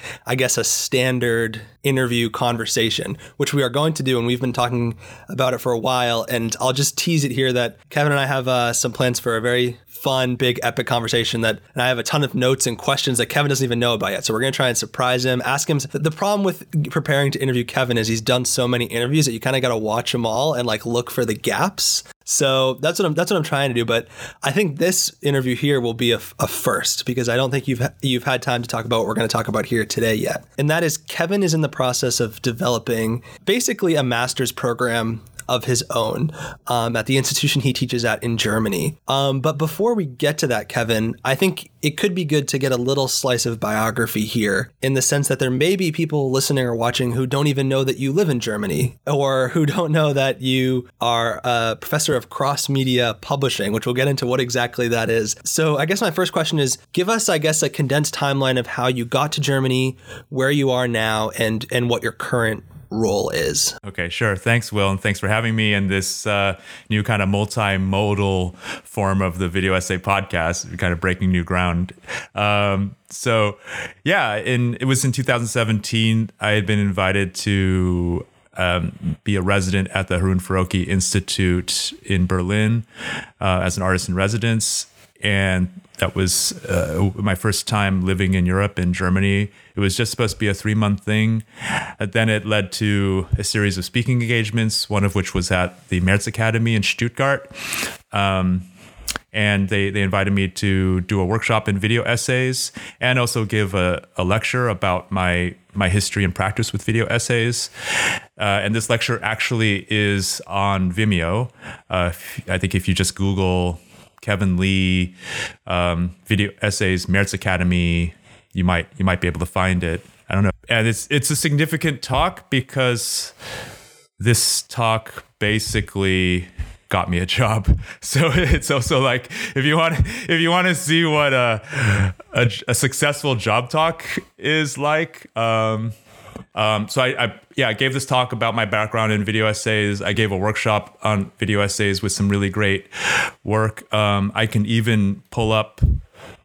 standard interview conversation, which we are going to do. And we've been talking about it for a while. And I'll just tease it here that Kevin and I have some plans for a very fun, big, epic conversation and I have a ton of notes and questions that Kevin doesn't even know about yet. So we're going to try and surprise him, ask him. The problem with preparing to interview Kevin is he's done so many interviews that you kind of got to watch them all and like look for the gaps. So that's what I'm trying to do. But I think this interview here will be a first because I don't think you've had time to talk about what we're going to talk about here today yet. And that is Kevin is in the process of developing basically a master's program of his own at the institution he teaches at in Germany. But before we get to that, Kevin, I think it could be good to get a little slice of biography here in the sense that there may be people listening or watching who don't even know that you live in Germany or who don't know that you are a professor of cross-media publishing, which we'll get into what exactly that is. So I guess my first question is, give us, I guess, a condensed timeline of how you got to Germany, where you are now, and what your current role is. Okay, sure. Thanks, Will. And thanks for having me in this new kind of multimodal form of the Video Essay podcast, kind of breaking new ground. It was in 2017, I had been invited to be a resident at the Harun Farocki Institute in Berlin as an artist in residence. And that was my first time living in Europe, in Germany. It was just supposed to be a 3-month thing. And then it led to a series of speaking engagements, one of which was at the Merz Akademie in Stuttgart. And they invited me to do a workshop in video essays and also give a lecture about my history and practice with video essays. And this lecture actually is on Vimeo. I think if you just Google Kevin Lee, video essays, Merz Akademie, you might be able to find it. I don't know. And it's a significant talk because this talk basically got me a job. So it's also like, if you want to see what a successful job talk is like, I gave this talk about my background in video essays. I gave a workshop on video essays with some really great work. I can even pull up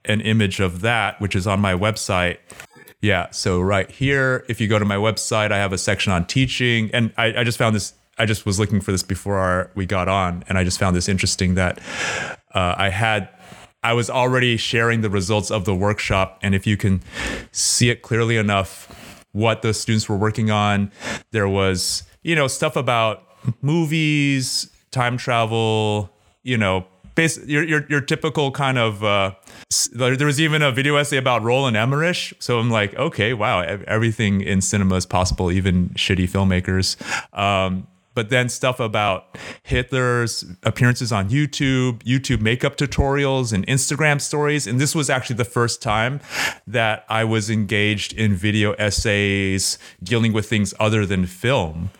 an image of that, which is on my website. Yeah. So right here, if you go to my website, I have a section on teaching. And I just found this, I just was looking for this before we got on. And I just found this interesting that I was already sharing the results of the workshop. And if you can see it clearly enough, what the students were working on. There was, stuff about movies, time travel, your typical kind of, there was even a video essay about Roland Emmerich. So I'm like, okay, wow, everything in cinema is possible, even shitty filmmakers. But then stuff about Hitler's appearances on YouTube makeup tutorials and Instagram stories. And this was actually the first time that I was engaged in video essays dealing with things other than film.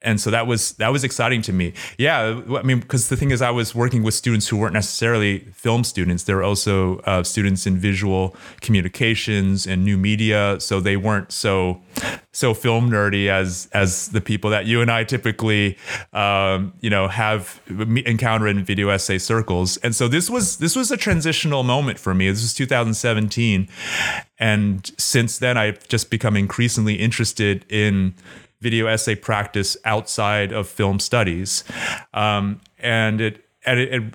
And so that was exciting to me. Yeah, I mean, because the thing is I was working with students who weren't necessarily film students. They were also students in visual communications and new media. So they weren't so film nerdy as the people that you and I typically, have encounter in video essay circles. And so this was a transitional moment for me. This was 2017. And since then, I've just become increasingly interested in video essay practice outside of film studies. And it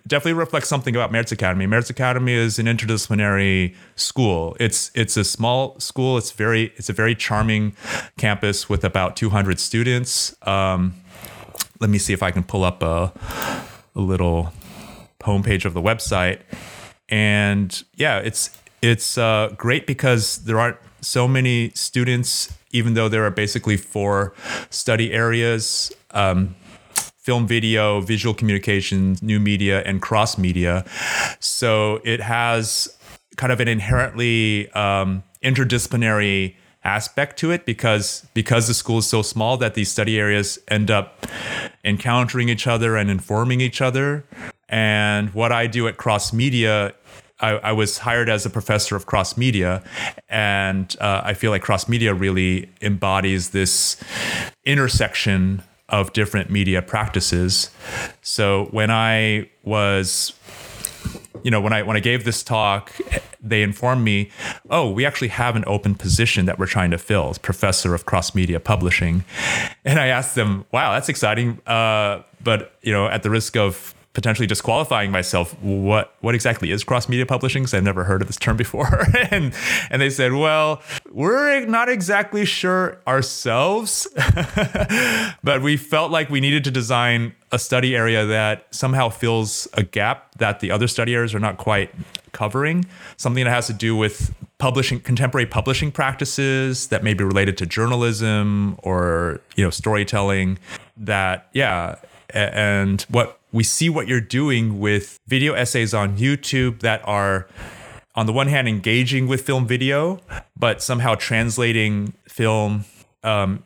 definitely reflects something about Merz Akademie. Merz Akademie is an interdisciplinary school. It's a small school. It's a very charming campus with about 200 students. Let me see if I can pull up a little homepage of the website. And yeah, it's great because there aren't so many students, even though there are basically 4 study areas, film, video, visual communications, new media, and cross media. So it has kind of an inherently interdisciplinary aspect to it, because the school is so small that these study areas end up encountering each other and informing each other. And what I do at Cross Media, I was hired as a professor of cross media, and I feel like cross media really embodies this intersection of different media practices. So when I was, you know, when I gave this talk, they informed me, oh, we actually have an open position that we're trying to fill as professor of cross media publishing. And I asked them, wow, that's exciting. But, you know, at the risk of potentially disqualifying myself, what exactly is cross-media publishing? Because I've never heard of this term before. and they said, well, we're not exactly sure ourselves, but we felt like we needed to design a study area that somehow fills a gap that the other study areas are not quite covering, something that has to do with publishing, contemporary publishing practices that may be related to journalism or, you know, storytelling. That, yeah, and what we see what you're doing with video essays on YouTube that are, on the one hand, engaging with film video, but somehow translating film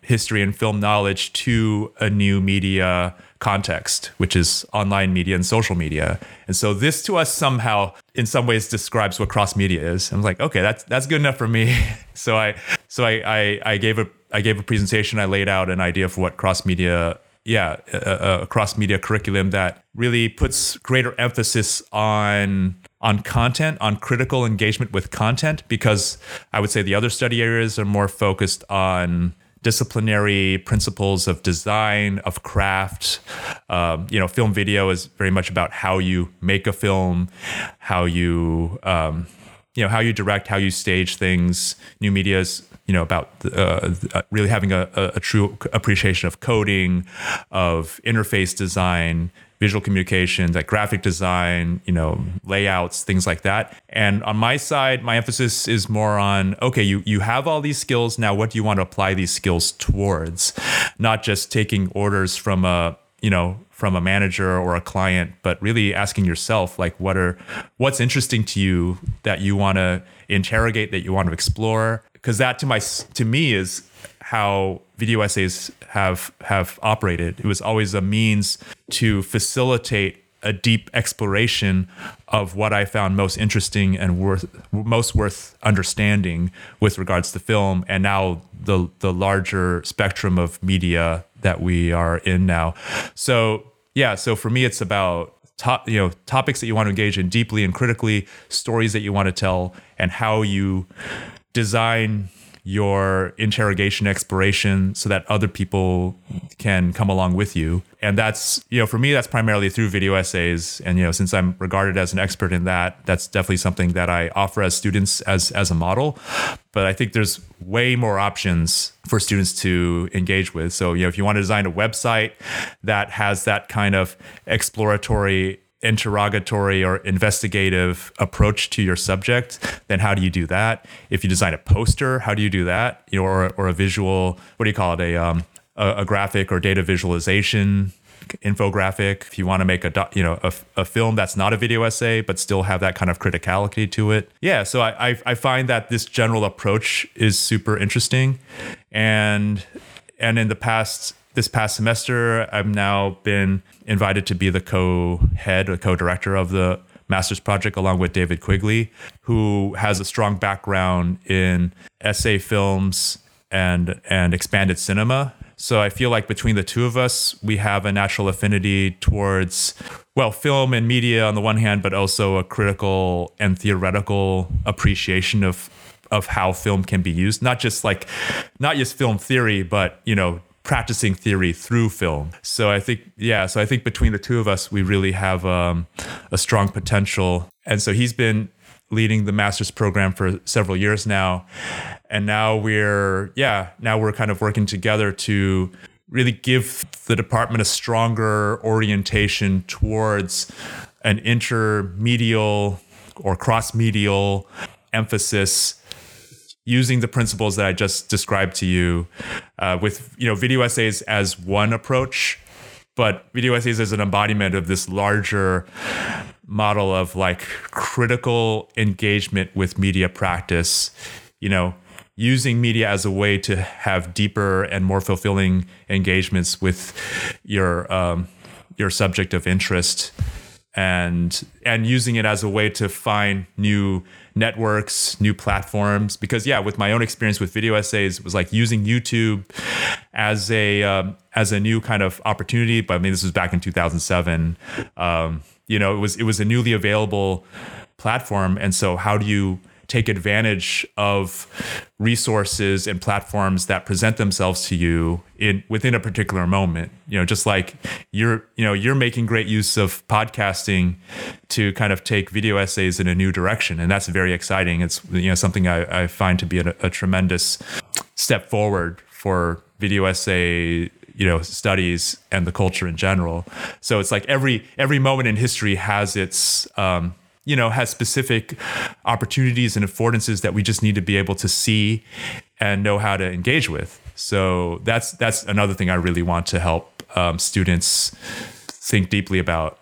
history and film knowledge to a new media context, which is online media and social media. And so this to us somehow, in some ways, describes what cross media is. I'm like, okay, that's good enough for me. So I gave a presentation. I laid out an idea for what cross media. Yeah, a cross-media curriculum that really puts greater emphasis on content, on critical engagement with content, because I would say the other study areas are more focused on disciplinary principles of design, of craft. You know, film video is very much about how you make a film, how you how you direct, how you stage things. New media is, you know, about really having a true appreciation of coding, of interface design, visual communications, like graphic design, you know, layouts, things like that. And on my side, my emphasis is more on, okay, you have all these skills. Now, what do you want to apply these skills towards? Not just taking orders from a manager or a client, but really asking yourself, like, what's interesting to you that you want to interrogate, that you want to explore. Because that to me is how video essays have operated. It was always a means to facilitate a deep exploration of what I found most interesting and most worth understanding with regards to film, and now the larger spectrum of media that we are in now. So yeah, so for me it's about topics that you want to engage in deeply and critically, stories that you want to tell, and how you design your interrogation, exploration, so that other people can come along with you. And that's, you know, for me, that's primarily through video essays. And, you know, since I'm regarded as an expert in that, that's definitely something that I offer as students as a model. But I think there's way more options for students to engage with. So, you know, if you want to design a website that has that kind of exploratory, interrogatory, or investigative approach to your subject, then how do you do that? If you design a poster, how do you do that? You know, or a visual, what do you call it? A graphic or data visualization, infographic. If you want to make a film that's not a video essay but still have that kind of criticality to it. Yeah, so I find that this general approach is super interesting, and in the past. This past semester, I've now been invited to be the co-head or co-director of the master's project, along with David Quigley, who has a strong background in essay films and expanded cinema. So I feel like between the two of us, we have a natural affinity towards, well, film and media on the one hand, but also a critical and theoretical appreciation of how film can be used. Not just film theory, but, you know, practicing theory through film. So I think between the two of us, we really have a strong potential. And so he's been leading the master's program for several years now. And now we're kind of working together to really give the department a stronger orientation towards an intermedial or cross-medial emphasis, using the principles that I just described to you, with, you know, video essays as one approach, but video essays as an embodiment of this larger model of like critical engagement with media practice, you know, using media as a way to have deeper and more fulfilling engagements with your subject of interest, and using it as a way to find new networks, new platforms. Because yeah, with my own experience with video essays, it was like using YouTube as a new kind of opportunity. But I mean, this was back in 2007. You know, it was a newly available platform. And so how do you take advantage of resources and platforms that present themselves to you within a particular moment? You know, just like you're making great use of podcasting to kind of take video essays in a new direction. And that's very exciting. It's, you know, something I find to be a tremendous step forward for video essay, you know, studies and the culture in general. So it's like every moment in history has its, you know, has specific opportunities and affordances that we just need to be able to see and know how to engage with. So that's another thing I really want to help students think deeply about.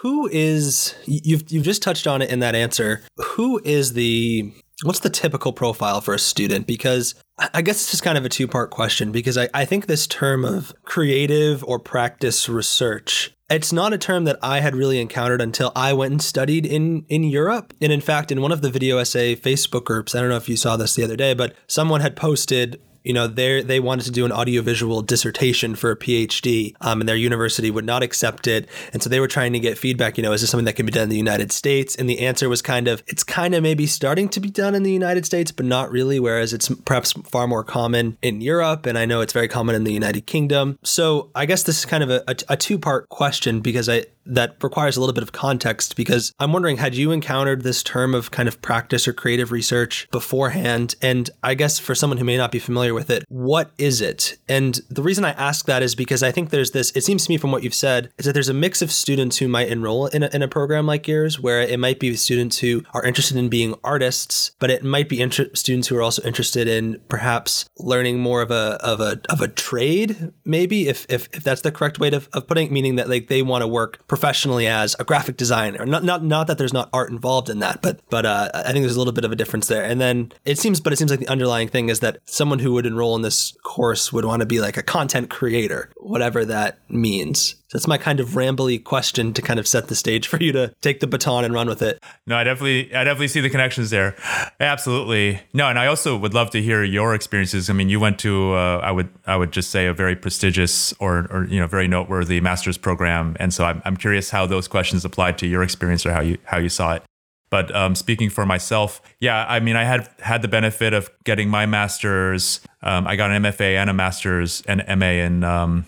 Who is, you've just touched on it in that answer. What's the typical profile for a student? Because I guess it's just kind of a two-part question, because I think this term of creative or practice research, it's not a term that I had really encountered until I went and studied in Europe. And in fact, in one of the video essay Facebook groups, I don't know if you saw this the other day, but someone had posted, you know, they wanted to do an audiovisual dissertation for a PhD, and their university would not accept it. And so they were trying to get feedback, you know, is this something that can be done in the United States? And the answer was it's maybe starting to be done in the United States, but not really, whereas it's perhaps far more common in Europe. And I know it's very common in the United Kingdom. So I guess this is kind of a two-part question, because that requires a little bit of context, because I'm wondering, had you encountered this term of kind of practice or creative research beforehand? And I guess for someone who may not be familiar with it, what is it? And the reason I ask that is because I think there's this, it seems to me from what you've said, is that there's a mix of students who might enroll in a program like yours, where it might be students who are interested in being artists, but it might be students who are also interested in perhaps learning more of a trade, maybe, if that's the correct way of putting it, meaning that like they want to work professionally as a graphic designer. Not that there's not art involved in that, but I think there's a little bit of a difference there. And then it seems like the underlying thing is that someone who would enroll in this course would want to be like a content creator, whatever that means. So that's my kind of rambly question to kind of set the stage for you to take the baton and run with it. No, I definitely see the connections there. Absolutely. No, and I also would love to hear your experiences. I mean, you went to, I would just say a very prestigious or you know, very noteworthy master's program. And so I'm curious how those questions applied to your experience or how you saw it. But speaking for myself, yeah, I mean, I had the benefit of getting my master's. I got an MFA and a master's and MA in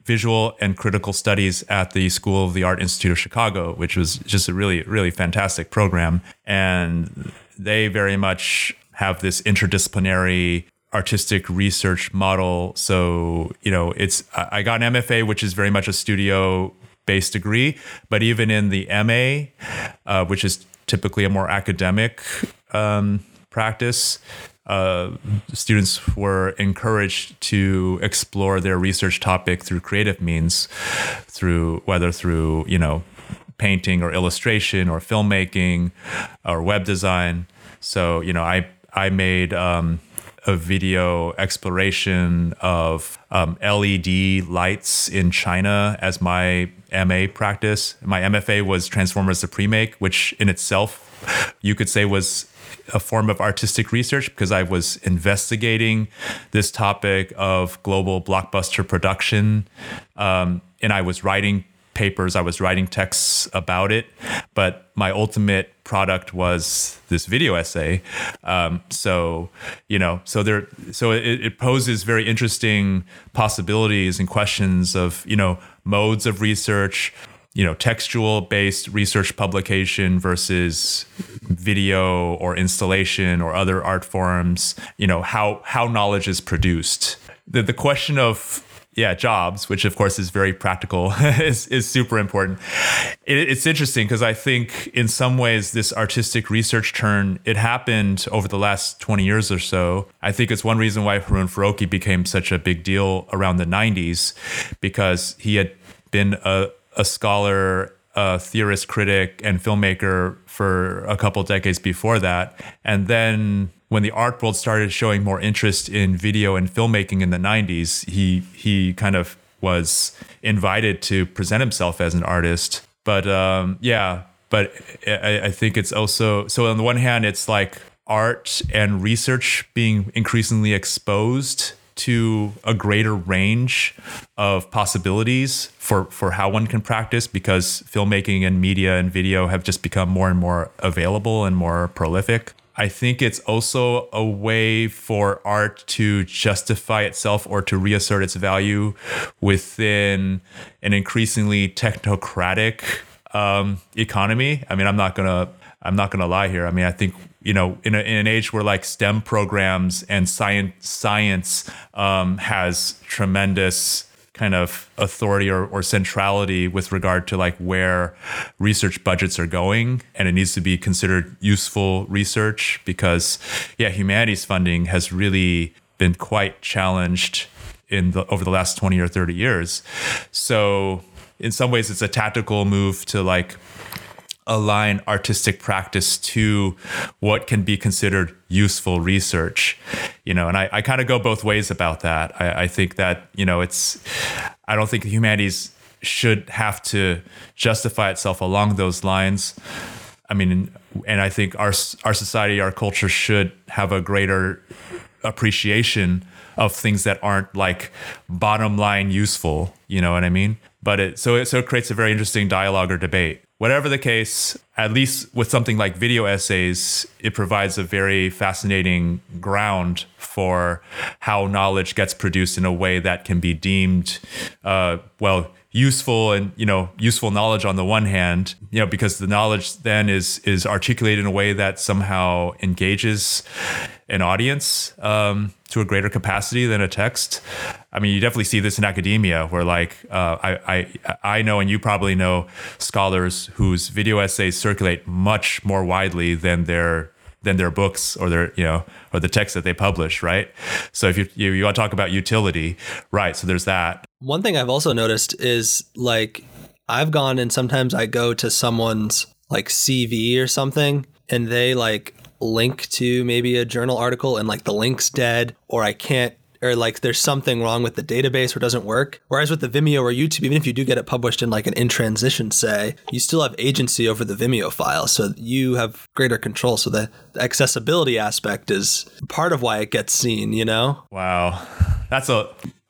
visual and critical studies at the School of the Art Institute of Chicago, which was just a really, really fantastic program. And they very much have this interdisciplinary artistic research model. So, you know, I got an MFA, which is very much a studio-based degree, but even in the MA, which is typically a more academic practice, students were encouraged to explore their research topic through creative means, through you know, painting or illustration or filmmaking or web design. So, you know, I made a video exploration of LED lights in China as my MA practice. My MFA was Transformers the Premake, which in itself you could say was a form of artistic research, because I was investigating this topic of global blockbuster production, and I was writing papers, I was writing texts about it, but my ultimate product was this video essay. So it poses very interesting possibilities and questions of, you know, modes of research, you know, textual based research publication versus video or installation or other art forms, you know, how knowledge is produced. The question of jobs, which of course is very practical, is super important. It's interesting because I think in some ways this artistic research turn, it happened over the last 20 years or so. I think it's one reason why Harun Farokhi became such a big deal around the 90s, because he had been a scholar a theorist, critic, and filmmaker for a couple decades before that. And then when the art world started showing more interest in video and filmmaking in the 90s, he kind of was invited to present himself as an artist. But I think it's also, so on the one hand, it's like art and research being increasingly exposed to a greater range of possibilities for how one can practice, because filmmaking and media and video have just become more and more available and more prolific. I think it's also a way for art to justify itself or to reassert its value within an increasingly technocratic economy. I mean, I'm not gonna lie here. I mean, I think, you know, in an age where like STEM programs and science has tremendous kind of authority or centrality with regard to like where research budgets are going, and it needs to be considered useful research, because humanities funding has really been quite challenged over the last 20 or 30 years. So in some ways it's a tactical move to like align artistic practice to what can be considered useful research, you know, and I kind of go both ways about that. I think that, you know, I don't think the humanities should have to justify itself along those lines. I mean, and I think our society, our culture should have a greater appreciation of things that aren't like bottom line useful, you know what I mean? But it creates a very interesting dialogue or debate. Whatever the case, at least with something like video essays, it provides a very fascinating ground for how knowledge gets produced in a way that can be deemed, useful, and, you know, useful knowledge on the one hand, you know, because the knowledge then is articulated in a way that somehow engages an audience to a greater capacity than a text. I mean, you definitely see this in academia, where like I know, and you probably know, scholars whose video essays circulate much more widely than their books or their, you know, or the text that they publish, right? So if you want to talk about utility, right? So there's that. One thing I've also noticed is like I've gone and sometimes I go to someone's like CV or something, and they like link to maybe a journal article and like the link's dead, or I can't, or like there's something wrong with the database or doesn't work. Whereas with the Vimeo or YouTube, even if you do get it published in like an in-transition, say, you still have agency over the Vimeo file. So you have greater control. So the accessibility aspect is part of why it gets seen, you know? Wow.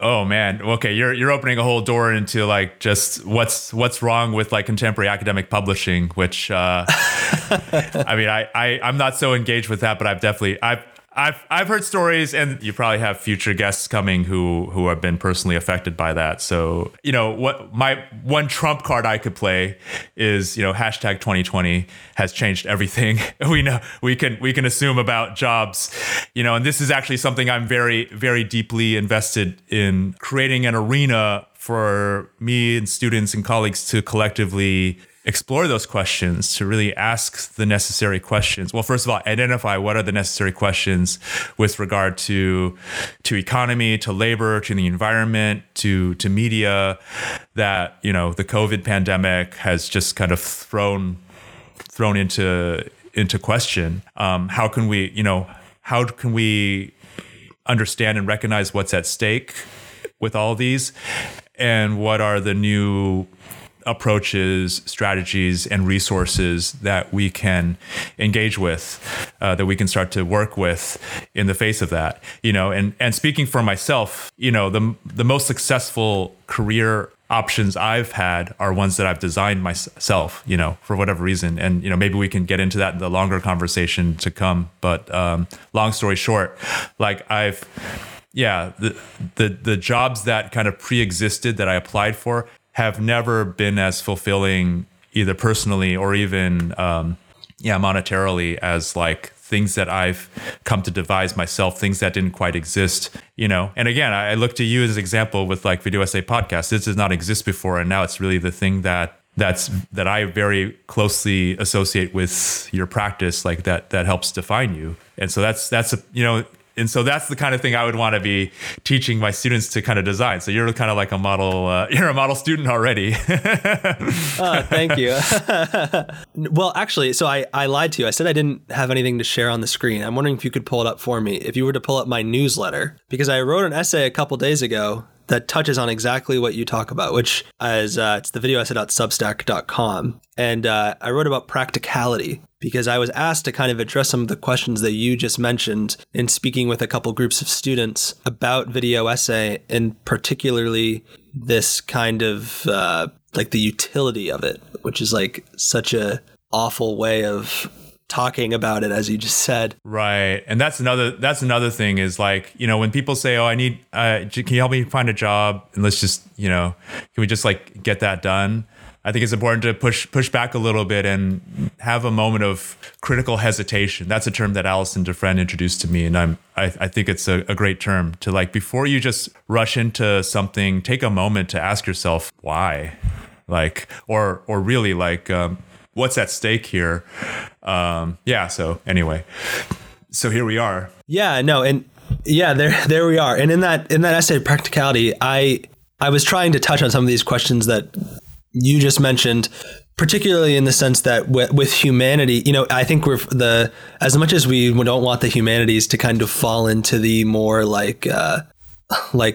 Oh man. Okay. You're opening a whole door into like just what's wrong with like contemporary academic publishing, which, I mean, I'm not so engaged with that, but I've heard stories, and you probably have future guests coming who have been personally affected by that. So, you know, what my one trump card I could play is, you know, hashtag 2020 has changed everything. We know we can assume about jobs, you know, and this is actually something I'm very, very deeply invested in, creating an arena for me and students and colleagues to collectively explore those questions, to really ask the necessary questions. Well, first of all, identify what are the necessary questions with regard to economy, to labor, to the environment, to media, that, you know, the COVID pandemic has just kind of thrown into question. How can we understand and recognize what's at stake with all these, and what are the new approaches, strategies, and resources that we can engage with, that we can start to work with in the face of that, you know, and speaking for myself, you know, the most successful career options I've had are ones that I've designed myself, you know, for whatever reason. And, you know, maybe we can get into that in the longer conversation to come, but, long story short, like the jobs that kind of pre-existed that I applied for have never been as fulfilling, either personally or even monetarily, as like things that I've come to devise myself, things that didn't quite exist, you know. And again, I look to you as an example with like video essay podcasts. This did not exist before, and now it's really the thing that I very closely associate with your practice, like that helps define you. And so that's a, you know, And so that's the kind of thing I would want to be teaching my students to kind of design. So you're kind of like a model, you're a model student already. Thank you. Well, actually, so I lied to you. I said I didn't have anything to share on the screen. I'm wondering if you could pull it up for me, if you were to pull up my newsletter, because I wrote an essay a couple days ago that touches on exactly what you talk about, which is it's the video essay .substack.com. And I wrote about practicality, because I was asked to kind of address some of the questions that you just mentioned in speaking with a couple groups of students about video essay, and particularly this kind of like the utility of it, which is like such a awful way of talking about it, as you just said. Right. And that's another thing is like, you know, when people say, oh, I need, can you help me find a job? And let's just, you know, can we just like get that done? I think it's important to push back a little bit and have a moment of critical hesitation. That's a term that Alison DeFriend introduced to me, and I think it's a great term to, like, before you just rush into something, take a moment to ask yourself why, like, or really like what's at stake here. Yeah. So anyway, so here we are. Yeah. No. And yeah, there we are. And in that essay, practicality, I was trying to touch on some of these questions that you just mentioned, particularly in the sense that with humanity, you know, I think as much as we don't want the humanities to kind of fall into the more I mean,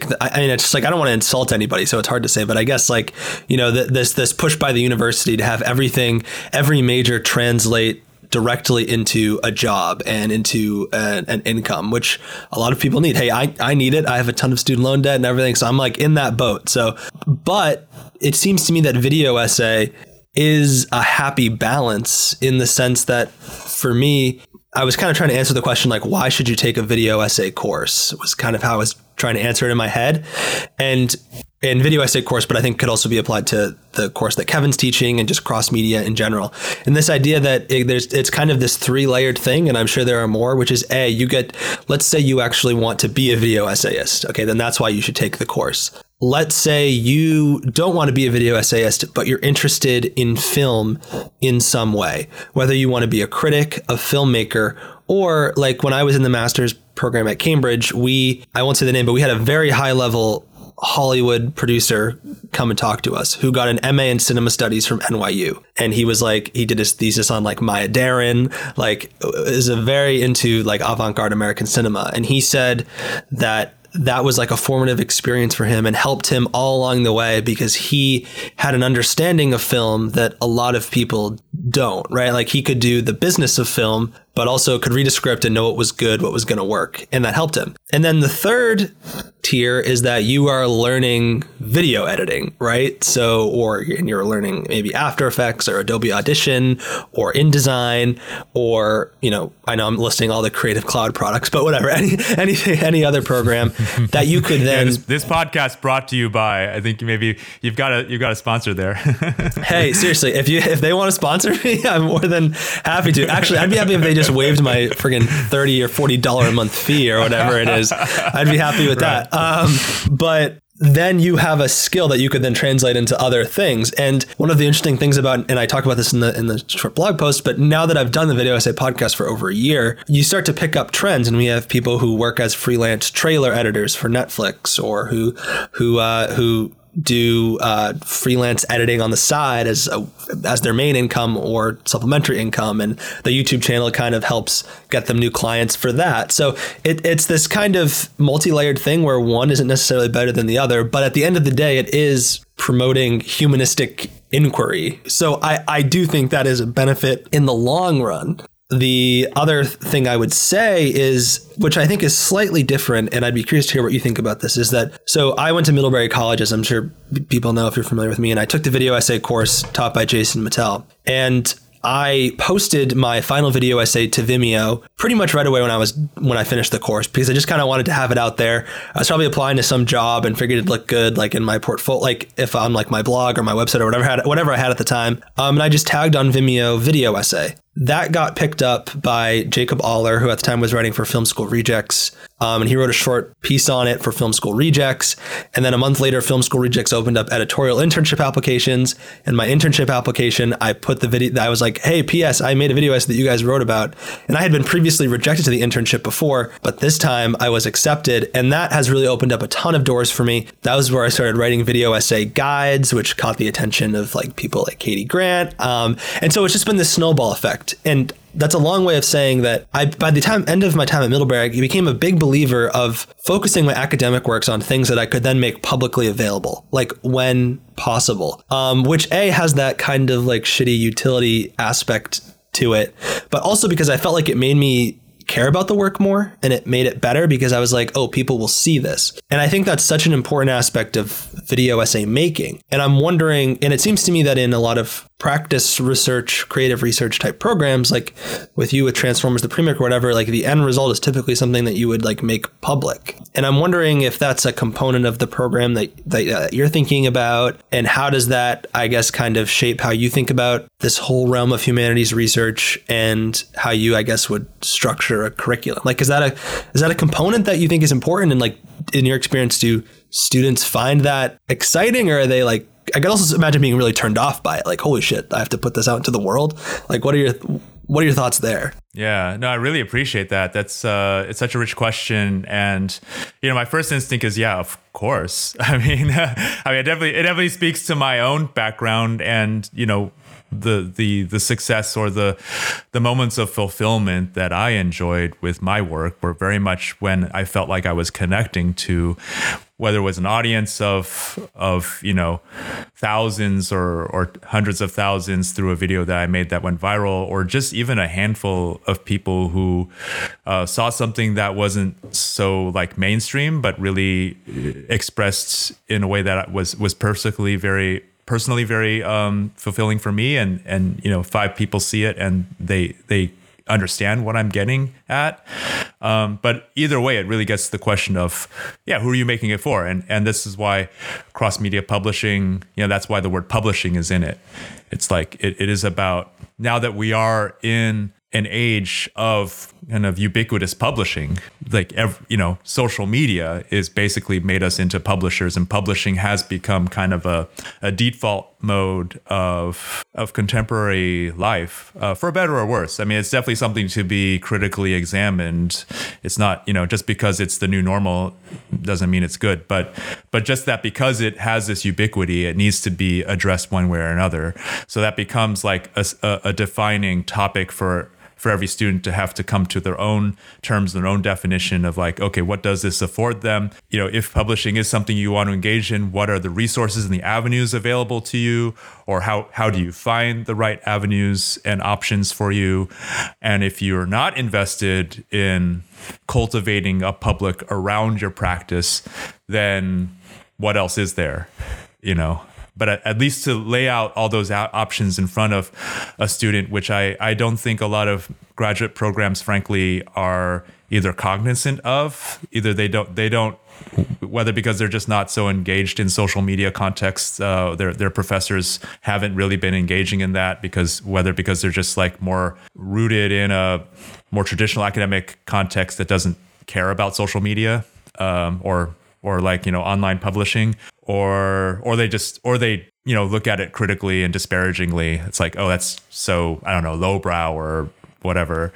it's just like, I don't want to insult anybody, so it's hard to say, but I guess, like, you know, this push by the university to have every major translate directly into a job and into an income, which a lot of people need. Hey, I need it. I have a ton of student loan debt and everything. So I'm like in that boat. So, but it seems to me that video essay is a happy balance, in the sense that for me, I was kind of trying to answer the question, like, why should you take a video essay course, was kind of how I was trying to answer it in my head. And video essay course, but I think could also be applied to the course that Kevin's teaching and just cross media in general. And this idea that it's kind of this three-layered thing, and I'm sure there are more, which is A, let's say you actually want to be a video essayist. Okay, then that's why you should take the course. Let's say you don't want to be a video essayist, but you're interested in film in some way, whether you want to be a critic, a filmmaker, or like when I was in the master's program at Cambridge, I won't say the name, but we had a very high level Hollywood producer come and talk to us, who got an MA in cinema studies from NYU. And he was like, he did his thesis on like Maya Deren, like is a very into like avant-garde American cinema. And he said that was like a formative experience for him and helped him all along the way, because he had an understanding of film that a lot of people don't, right? Like he could do the business of film, but also could read a script and know what was good, what was going to work. And that helped him. And then the third tier is that you are learning video editing, right? So, and you're learning maybe After Effects or Adobe Audition or InDesign, or, you know, I know I'm listing all the Creative Cloud products, but whatever, any other program that you could then. Yeah, this podcast brought to you by, I think maybe you've got a sponsor there. Hey, seriously, if they want to sponsor me, I'm more than happy to. Actually, I'd be happy if they just waived my friggin' $30 or $40 a month fee or whatever it is. I'd be happy with that. But then you have a skill that you could then translate into other things. And one of the interesting things about, and I talk about this in the short blog post, but now that I've done the video essay podcast for over a year, you start to pick up trends. And we have people who work as freelance trailer editors for Netflix, or who do freelance editing on the side as their main income or supplementary income, and the YouTube channel kind of helps get them new clients for that. So it's this kind of multi-layered thing where one isn't necessarily better than the other, but at the end of the day, it is promoting humanistic inquiry. So I do think that is a benefit in the long run. The other thing I would say is, which I think is slightly different, and I'd be curious to hear what you think about this, is that, so I went to Middlebury College, as I'm sure people know if you're familiar with me, and I took the video essay course taught by Jason Mattel. And I posted my final video essay to Vimeo pretty much right away when I finished the course, because I just kind of wanted to have it out there. I was probably applying to some job and figured it'd look good, like in my portfolio, like if I'm like my blog or my website or whatever I had at the time. And I just tagged on Vimeo video essay. That got picked up by Jacob Aller, who at the time was writing for Film School Rejects, And he wrote a short piece on it for Film School Rejects. And then a month later, Film School Rejects opened up editorial internship applications. And my internship application, I put the video, I was like, hey, P.S., I made a video essay that you guys wrote about. And I had been previously rejected to the internship before, but this time I was accepted. And that has really opened up a ton of doors for me. That was where I started writing video essay guides, which caught the attention of like people like Katie Grant. And so it's just been this snowball effect. And that's a long way of saying that by the end of my time at Middlebury, I became a big believer of focusing my academic works on things that I could then make publicly available, like when possible, which A, has that kind of like shitty utility aspect to it, but also because I felt like it made me care about the work more and it made it better because I was like, oh, people will see this. And I think that's such an important aspect of video essay making. And I'm wondering, and it seems to me that in a lot of practice research, creative research type programs, like with you with Transformers, the Premiere or whatever, like the end result is typically something that you would like make public. And I'm wondering if that's a component of the program that you're thinking about, and how does that, I guess, kind of shape how you think about this whole realm of humanities research and how you, I guess, would structure a curriculum? Like, is that a component that you think is important? And like, in your experience, do students find that exciting, or are they like, I can also imagine being really turned off by it. Like, holy shit, I have to put this out into the world. Like, what are your thoughts there? Yeah, no, I really appreciate that. That's it's such a rich question. And, you know, my first instinct is, yeah, of course. I mean, it definitely speaks to my own background and, you know, the success or the moments of fulfillment that I enjoyed with my work were very much when I felt like I was connecting to, whether it was an audience of you know, thousands or hundreds of thousands through a video that I made that went viral, or just even a handful of people who saw something that wasn't so like mainstream, but really expressed in a way that was personally very fulfilling for me. And, you know, 5 people see it and they understand what I'm getting at. But either way, it really gets to the question of, yeah, who are you making it for? And this is why cross-media publishing, you know, that's why the word publishing is in it. It's like, it is about, now that we are in an age of kind of ubiquitous publishing, like, you know, social media is basically made us into publishers, and publishing has become kind of a default mode of contemporary life, for better or worse. I mean, it's definitely something to be critically examined. It's not, you know, just because it's the new normal doesn't mean it's good, but just that because it has this ubiquity, it needs to be addressed one way or another. So that becomes like a defining topic for every student to have to come to their own terms, their own definition of like, okay, what does this afford them? You know, if publishing is something you want to engage in, what are the resources and the avenues available to you? Or how do you find the right avenues and options for you? And if you're not invested in cultivating a public around your practice, then what else is there, you know? But at least to lay out all those options in front of a student, which I don't think a lot of graduate programs, frankly, are either cognizant of, either they don't, whether because they're just not so engaged in social media contexts, their professors haven't really been engaging in that, because they're just like more rooted in a more traditional academic context that doesn't care about social media, or like, you know, online publishing. Or they, you know, look at it critically and disparagingly. It's like, oh, that's so, I don't know, lowbrow or whatever.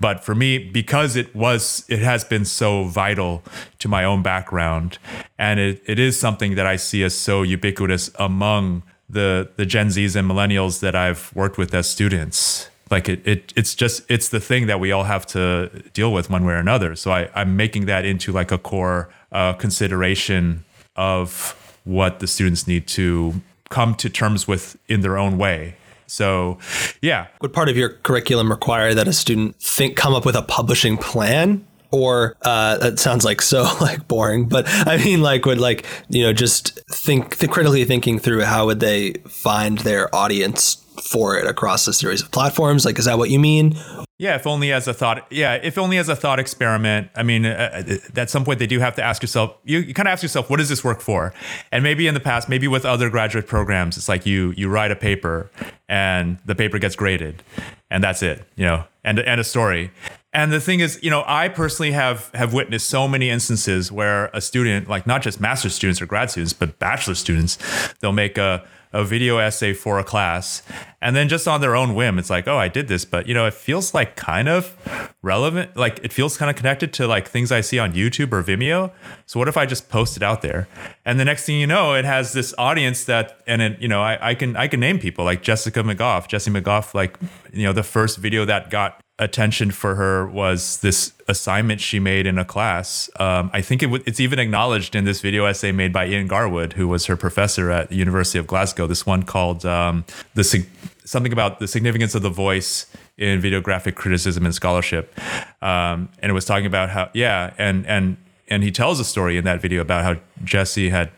But for me, because it has been so vital to my own background, and it is something that I see as so ubiquitous among the Gen Zs and millennials that I've worked with as students. Like it's the thing that we all have to deal with one way or another. So I'm making that into like a core consideration of what the students need to come to terms with in their own way. So, yeah. Would part of your curriculum require that a student come up with a publishing plan? Or that sounds like so like boring, but I mean, like, would, like, you know, just critically thinking through how would they find their audience for it across a series of platforms? Like, is that what you mean? Yeah, if only as a thought experiment. I mean, at some point they do have to ask yourself, you kind of ask yourself, what does this work for? And maybe in the past, maybe with other graduate programs, it's like you write a paper and the paper gets graded and that's it, you know, and a story. And the thing is, you know, I personally have witnessed so many instances where a student, like not just master's students or grad students, but bachelor students, they'll make a video essay for a class. And then just on their own whim, it's like, oh, I did this, but you know, it feels like kind of relevant. Like it feels kind of connected to like things I see on YouTube or Vimeo. So what if I just post it out there? And the next thing you know, it has this audience that, and it, you know, I can name people like Jesse McGough, like, you know, the first video that got attention for her was this assignment she made in a class. I think it's even acknowledged in this video essay made by Ian Garwood, who was her professor at the University of Glasgow. This one called something about the significance of the voice in videographic criticism and scholarship. And it was talking about how, yeah. And he tells a story in that video about how Jesse had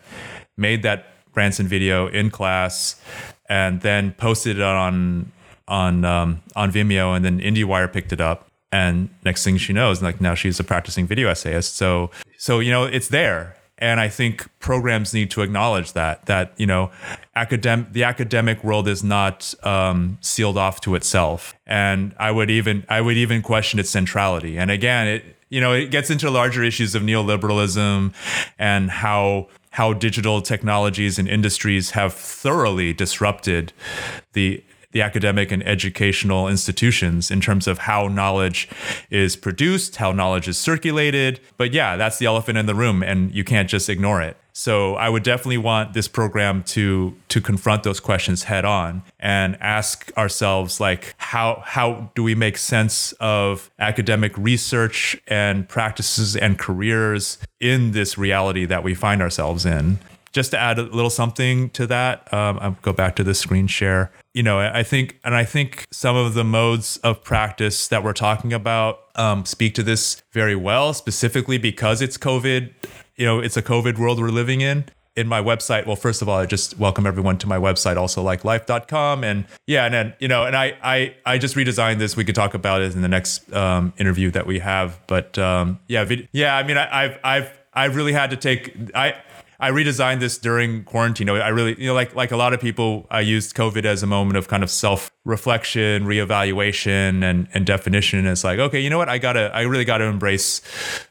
made that Branson video in class and then posted it on Vimeo, and then IndieWire picked it up, and next thing she knows, like now she's a practicing video essayist. So you know, it's there, and I think programs need to acknowledge that you know, the academic world is not sealed off to itself, and I would even question its centrality. And again, it gets into larger issues of neoliberalism and how digital technologies and industries have thoroughly disrupted the academic and educational institutions in terms of how knowledge is produced, how knowledge is circulated. But yeah, that's the elephant in the room, and you can't just ignore it. So I would definitely want this program to confront those questions head on and ask ourselves, like, how do we make sense of academic research and practices and careers in this reality that we find ourselves in? Just to add a little something to that, I'll go back to the screen share. You know, I think some of the modes of practice that we're talking about speak to this very well, specifically because it's COVID. You know, it's a COVID world we're living in. In my website, well, first of all, I just welcome everyone to my website, also like life.com. And yeah, and then, you know, and I just redesigned this. We could talk about it in the next interview that we have. But I mean, I've really had to take I redesigned this during quarantine. I really, you know, like a lot of people, I used COVID as a moment of kind of self-reflection, reevaluation, and definition. And it's like, okay, you know what? I really gotta embrace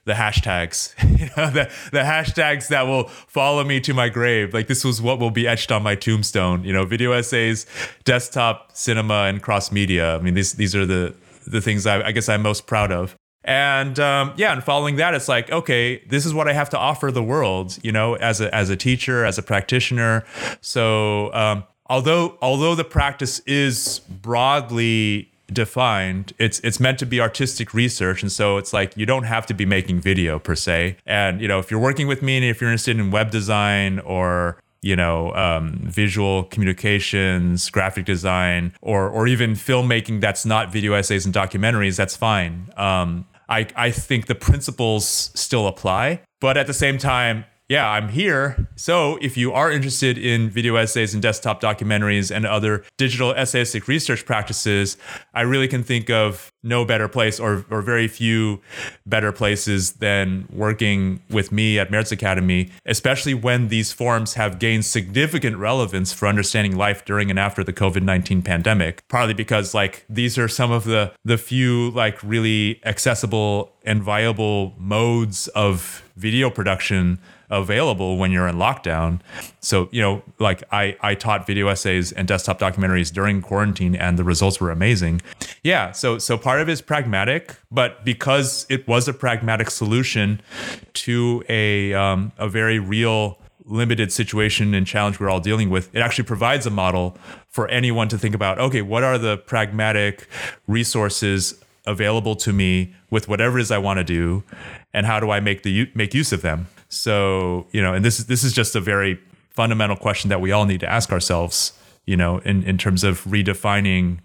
the hashtags, you know, the hashtags that will follow me to my grave. Like this was what will be etched on my tombstone. You know, video essays, desktop, cinema, and cross media. I mean, these are the things I guess I'm most proud of. And and following that, it's like, okay, this is what I have to offer the world, you know, as a teacher, as a practitioner. So although the practice is broadly defined, it's meant to be artistic research. And so it's like, you don't have to be making video per se. And, you know, if you're working with me and if you're interested in web design or, you know, visual communications, graphic design, or even filmmaking that's not video essays and documentaries, that's fine. I think the principles still apply, but at the same time, yeah, I'm here. So if you are interested in video essays and desktop documentaries and other digital essayistic research practices, I really can think of no better place or very few better places than working with me at Merz Akademie, especially when these forums have gained significant relevance for understanding life during and after the COVID-19 pandemic, partly because like these are some of the few like really accessible and viable modes of video production available when you're in lockdown. So, you know, like I taught video essays and desktop documentaries during quarantine and the results were amazing. Yeah. So part of it is pragmatic, but because it was a pragmatic solution to a very real limited situation and challenge we're all dealing with, it actually provides a model for anyone to think about, okay, what are the pragmatic resources available to me with whatever it is I want to do, and how do I make use of them? So, you know, and this is just a very fundamental question that we all need to ask ourselves, you know, in terms of redefining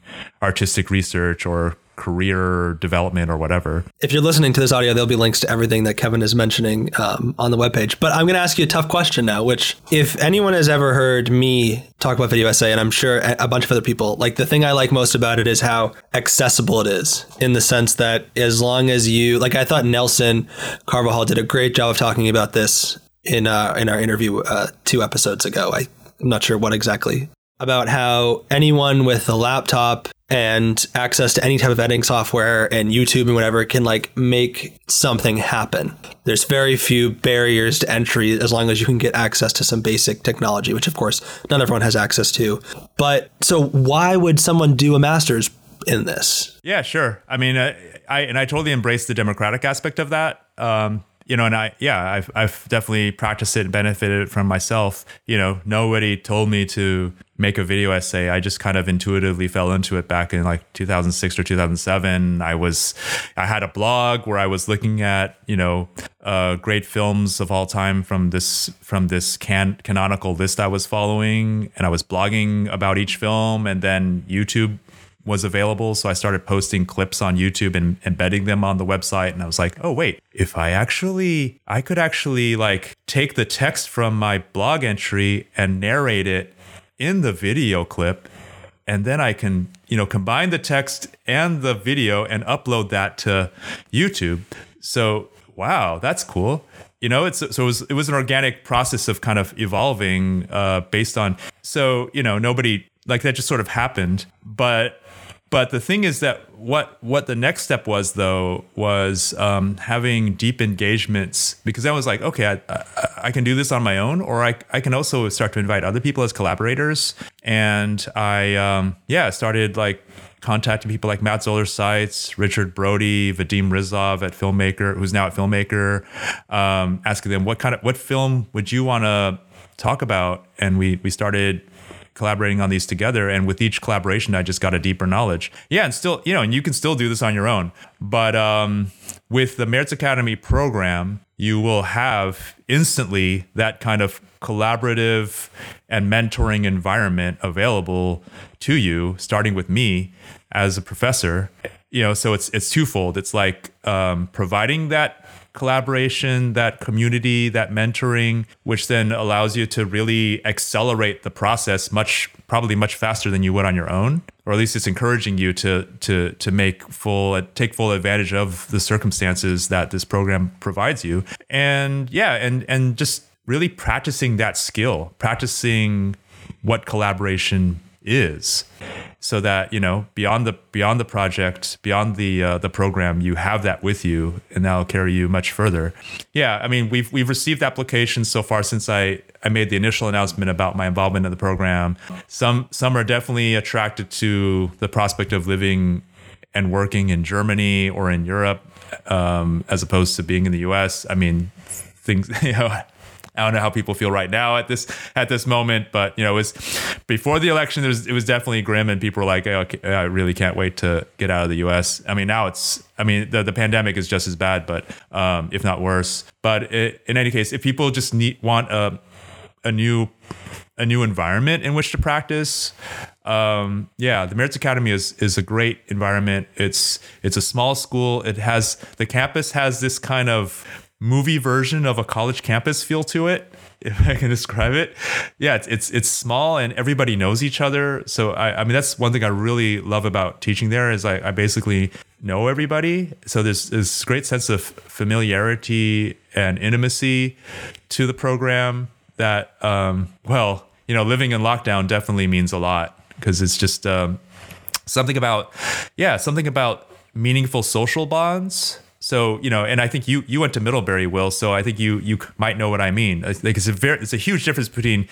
artistic research or career development or whatever. If you're listening to this audio, there'll be links to everything that Kevin is mentioning on the webpage. But I'm going to ask you a tough question now, which if anyone has ever heard me talk about video essay, and I'm sure a bunch of other people, like the thing I like most about it is how accessible it is, in the sense that as long as you, like I thought Nelson Carvajal did a great job of talking about this in our interview 2 episodes ago. I'm not sure what exactly about how anyone with a laptop and access to any type of editing software and YouTube and whatever can like make something happen. There's very few barriers to entry as long as you can get access to some basic technology, which of course not everyone has access to. But so why would someone do a master's in this? Yeah, sure. I mean, I totally embrace the democratic aspect of that. I've definitely practiced it and benefited from myself. You know, nobody told me to make a video essay. I just kind of intuitively fell into it back in like 2006 or 2007. I had a blog where I was looking at, you know, great films of all time from this canonical list I was following, and I was blogging about each film, and then YouTube was available. So I started posting clips on YouTube and embedding them on the website. And I was like, oh, wait, if I could actually like take the text from my blog entry and narrate it in the video clip. And then I can, you know, combine the text and the video and upload that to YouTube. So, wow, that's cool. You know, it was an organic process of kind of evolving based on. So, you know, nobody like that just sort of happened. But the thing is that what the next step was, though, was having deep engagements, because I was like, OK, I can do this on my own, or I can also start to invite other people as collaborators. And I, started like contacting people like Matt Zoller-Seitz, Richard Brody, Vadim Rizov at Filmmaker, who's now at Filmmaker, asking them what film would you want to talk about? And we started collaborating on these together, and with each collaboration I just got a deeper knowledge. Yeah, and still, you know, and you can still do this on your own, but with the Merz Akademie program, you will have instantly that kind of collaborative and mentoring environment available to you, starting with me as a professor. You know, so it's twofold. It's like providing that collaboration, that community, that mentoring, which then allows you to really accelerate the process probably much faster than you would on your own, or at least it's encouraging you to take full advantage of the circumstances that this program provides you. And yeah, and just really practicing that skill, practicing what collaboration is, so that, you know, beyond the project, beyond the program, you have that with you, and that'll carry you much further. Yeah, I mean, we've received applications so far since I made the initial announcement about my involvement in the program. Some are definitely attracted to the prospect of living and working in Germany or in Europe, as opposed to being in the U.S. I mean, things, you know, I don't know how people feel right now at this moment, but, you know, it was before the election. It was definitely grim, and people were like, oh, okay, I really can't wait to get out of the U.S. I mean, now the pandemic is just as bad, but if not worse. But in any case, if people just want a new environment in which to practice, the Merz Akademie is a great environment. It's a small school. It has, the campus has this kind of movie version of a college campus feel to it, if I can describe it. Yeah, it's small, and everybody knows each other. So I mean, that's one thing I really love about teaching there, is I basically know everybody. So there's this great sense of familiarity and intimacy to the program that, well, you know, living in lockdown definitely means a lot, because it's just something about meaningful social bonds. So, you know, and I think you went to Middlebury, Will, so I think you might know what I mean. Like, it's a huge difference between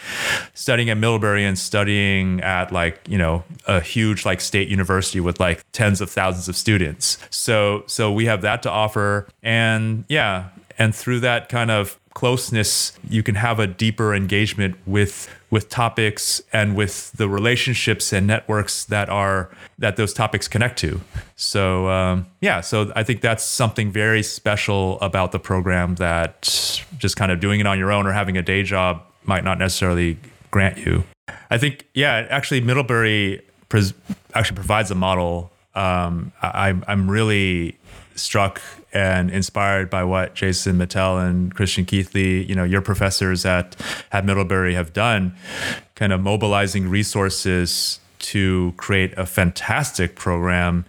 studying at Middlebury and studying at, like, you know, a huge, like, state university with, like, tens of thousands of students. So we have that to offer. And yeah, and through that kind of closeness, you can have a deeper engagement with topics and with the relationships and networks that those topics connect to. So so I think that's something very special about the program that just kind of doing it on your own or having a day job might not necessarily grant you. I think, yeah, actually Middlebury actually provides a model. I'm really struck and inspired by what Jason Mattel and Christian Keithley, you know, your professors at Middlebury, have done, kind of mobilizing resources to create a fantastic program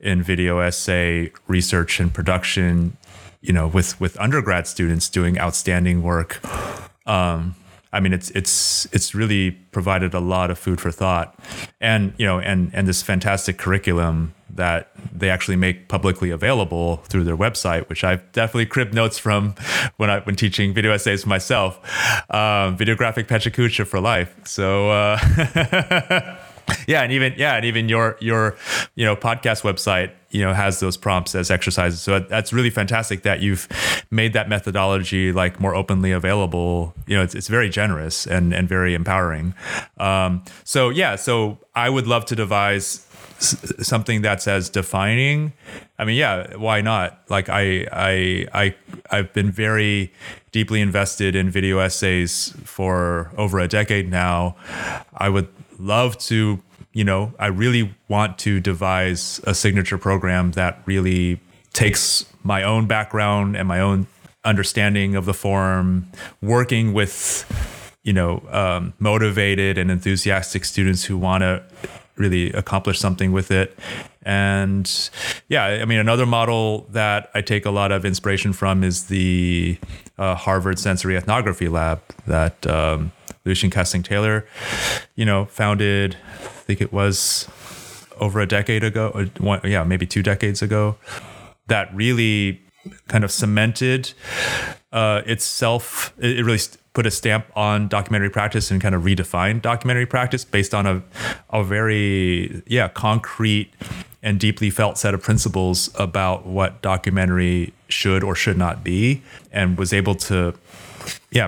in video essay research and production, you know, with undergrad students doing outstanding work. I mean, it's really provided a lot of food for thought, and, you know, and this fantastic curriculum that they actually make publicly available through their website, which I've definitely cribbed notes from when I've been teaching video essays myself. Videographic Pachacucha for life. So, and even your you know, podcast website, you know, has those prompts as exercises. So that's really fantastic that you've made that methodology like more openly available. You know, it's very generous and very empowering. So I would love to devise something that's as defining. I mean, yeah, why not? Like I've been very deeply invested in video essays for over a decade now. I would love to, you know, I really want to devise a signature program that really takes my own background and my own understanding of the form, working with, you know, motivated and enthusiastic students who want to really accomplish something with it. And yeah, I mean, another model that I take a lot of inspiration from is the Harvard Sensory Ethnography Lab that Lucien Casting-Taylor, you know, founded, I think it was over a decade ago, maybe 2 decades ago, that really kind of cemented itself. It really put a stamp on documentary practice and kind of redefined documentary practice based on a very, concrete and deeply felt set of principles about what documentary should or should not be, and was able to,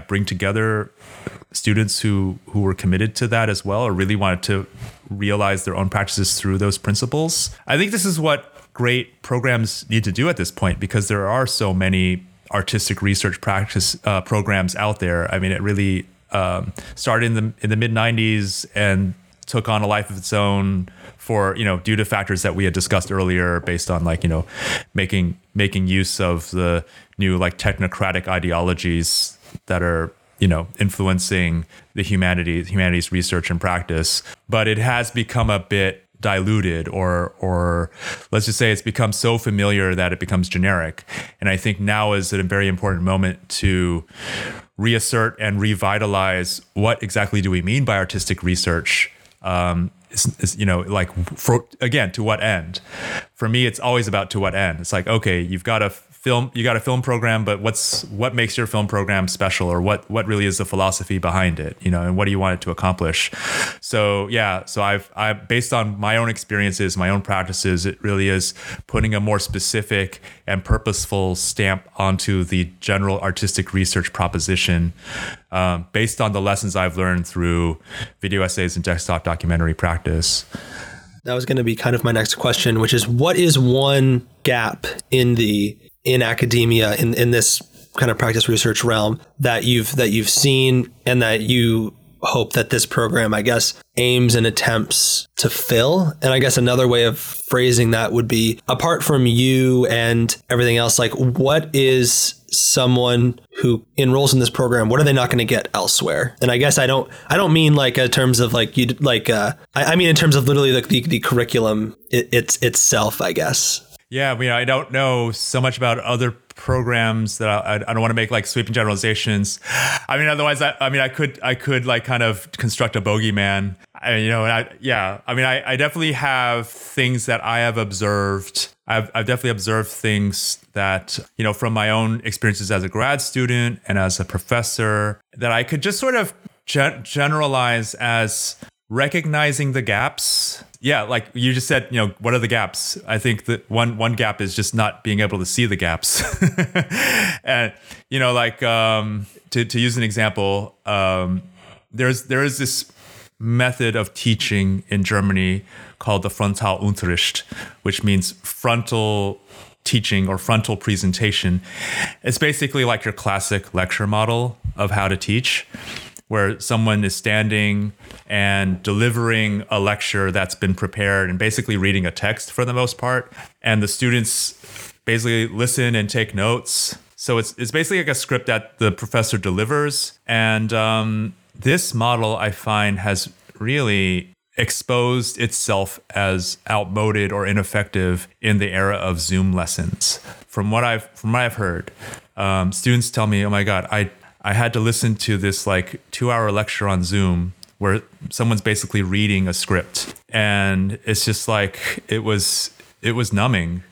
bring together students who were committed to that as well, or really wanted to realize their own practices through those principles. I think this is what great programs need to do at this point, because there are so many artistic research practice programs out there. I mean, it really started in the mid 90s and took on a life of its own for, you know, due to factors that we had discussed earlier, based on like, you know, making use of the new like technocratic ideologies that are, you know, influencing the humanities research and practice. But it has become a bit diluted, or let's just say it's become so familiar that it becomes generic. And I think now is a very important moment to reassert and revitalize what exactly do we mean by artistic research. You know, like, for, again, to what end? For me, it's always about to what end. It's like, okay, you got a film program, but what makes your film program special, or what really is the philosophy behind it, you know, and what do you want it to accomplish? So I based on my own experiences, my own practices, it really is putting a more specific and purposeful stamp onto the general artistic research proposition, based on the lessons I've learned through video essays and desktop documentary practice. That was going to be kind of my next question, which is, what is one gap in academia, in this kind of practice research realm, that you've seen and that you hope that this program, I guess, aims and attempts to fill? And I guess another way of phrasing that would be, apart from you and everything else, like, what is someone who enrolls in this program, what are they not going to get elsewhere? And I guess I don't mean like in terms of like you like I mean in terms of literally like the curriculum itself, I guess. Yeah, I mean, I don't know so much about other programs that I don't want to make like sweeping generalizations. I mean, otherwise, I could like kind of construct a bogeyman. I definitely have things that I have observed. I've definitely observed things that, you know, from my own experiences as a grad student and as a professor, that I could just sort of generalize as recognizing the gaps. Yeah, like you just said, you know, what are the gaps? I think that one gap is just not being able to see the gaps. And, you know, like to use an example, there is this method of teaching in Germany called the Frontalunterricht, which means frontal teaching or frontal presentation. It's basically like your classic lecture model of how to teach, where someone is standing and delivering a lecture that's been prepared and basically reading a text for the most part. And the students basically listen and take notes. So it's basically like a script that the professor delivers. And this model, I find, has really exposed itself as outmoded or ineffective in the era of Zoom lessons. From what I've heard, students tell me, oh my God, I I had to listen to this like 2-hour lecture on Zoom where someone's basically reading a script. And it's just like, it was numbing.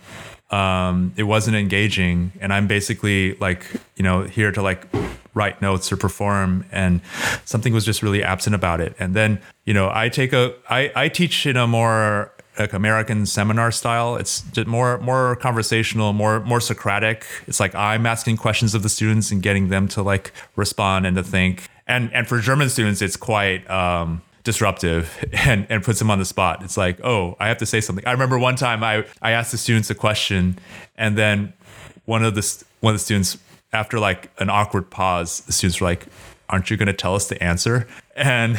It wasn't engaging. And I'm basically like, you know, here to like write notes or perform, and something was just really absent about it. And then, you know, I teach in a more like American seminar style. It's just more conversational, more Socratic. It's like I'm asking questions of the students and getting them to like respond and to think. And for German students, it's quite disruptive and puts them on the spot. It's like, oh, I have to say something. I remember one time I asked the students a question, and then one of the students, after like an awkward pause, the students were like, aren't you going to tell us the answer? And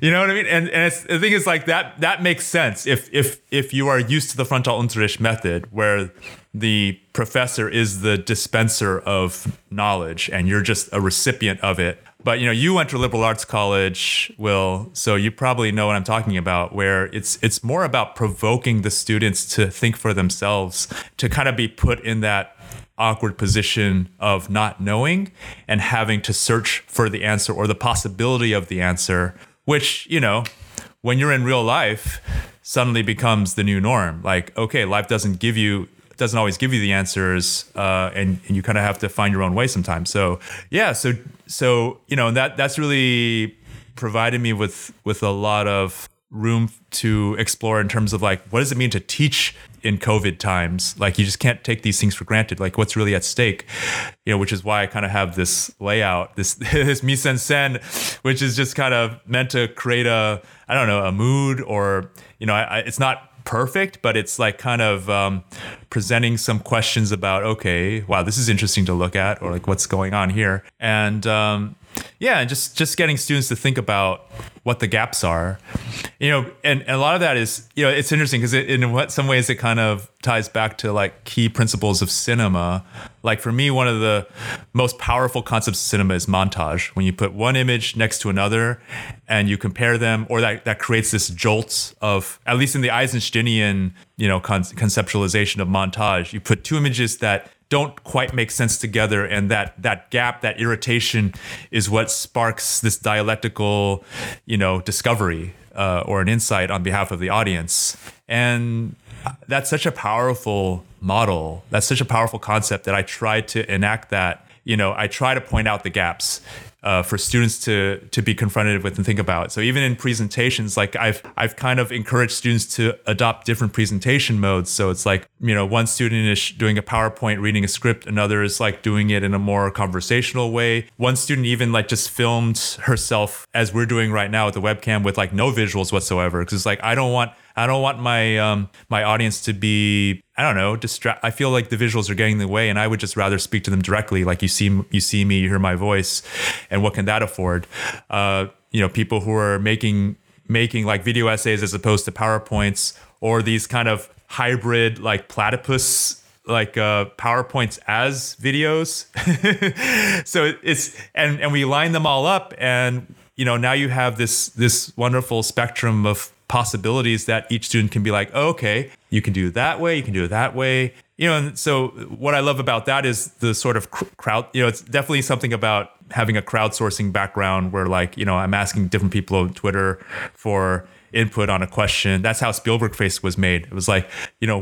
you know what I mean? And it's, the thing is like that makes sense. If you are used to the Frontalunterricht method where the professor is the dispenser of knowledge and you're just a recipient of it. But, you know, you went to a liberal arts college, Will, so you probably know what I'm talking about, where it's more about provoking the students to think for themselves, to kind of be put in that awkward position of not knowing and having to search for the answer or the possibility of the answer, which, you know, when you're in real life, suddenly becomes the new norm. Like, okay, life doesn't always give you the answers, and you kind of have to find your own way sometimes. So yeah, so you know, that's really provided me with a lot of room to explore in terms of like, what does it mean to teach in COVID times? Like, you just can't take these things for granted. Like, what's really at stake, you know, which is why I kind of have this layout, this mise en scène, which is just kind of meant to create a mood, or, you know, it's not perfect, but it's like kind of presenting some questions about, okay, wow, this is interesting to look at, or like, what's going on here? And just getting students to think about what the gaps are, you know, and a lot of that is, you know, it's interesting because in some ways it kind of ties back to like key principles of cinema. Like for me, one of the most powerful concepts of cinema is montage. When you put one image next to another and you compare them, or that creates this jolt of, at least in the Eisensteinian, you know, conceptualization of montage, you put two images that don't quite make sense together, and that gap, that irritation, is what sparks this dialectical, you know, discovery or an insight on behalf of the audience. And that's such a powerful model. That's such a powerful concept that I try to enact that. You know, I try to point out the gaps for students to be confronted with and think about. So even in presentations, like I've kind of encouraged students to adopt different presentation modes. So it's like, you know, one student is doing a PowerPoint, reading a script. Another is like doing it in a more conversational way. One student even like just filmed herself, as we're doing right now with the webcam, with like no visuals whatsoever. Because it's like, I don't want my my audience to be, I don't know, I feel like the visuals are getting in the way, and I would just rather speak to them directly. Like, you see me, you hear my voice, and what can that afford? You know, people who are making like video essays as opposed to PowerPoints, or these kind of hybrid like platypus like PowerPoints as videos. So it's and we line them all up, and you know, now you have this wonderful spectrum of possibilities that each student can be like, oh, okay, you can do it that way, you can do it that way. You know, and so what I love about that is the sort of crowd, you know, it's definitely something about having a crowdsourcing background where, like, you know, I'm asking different people on Twitter for input on a question. That's how Spielberg Face was made. It was like, you know,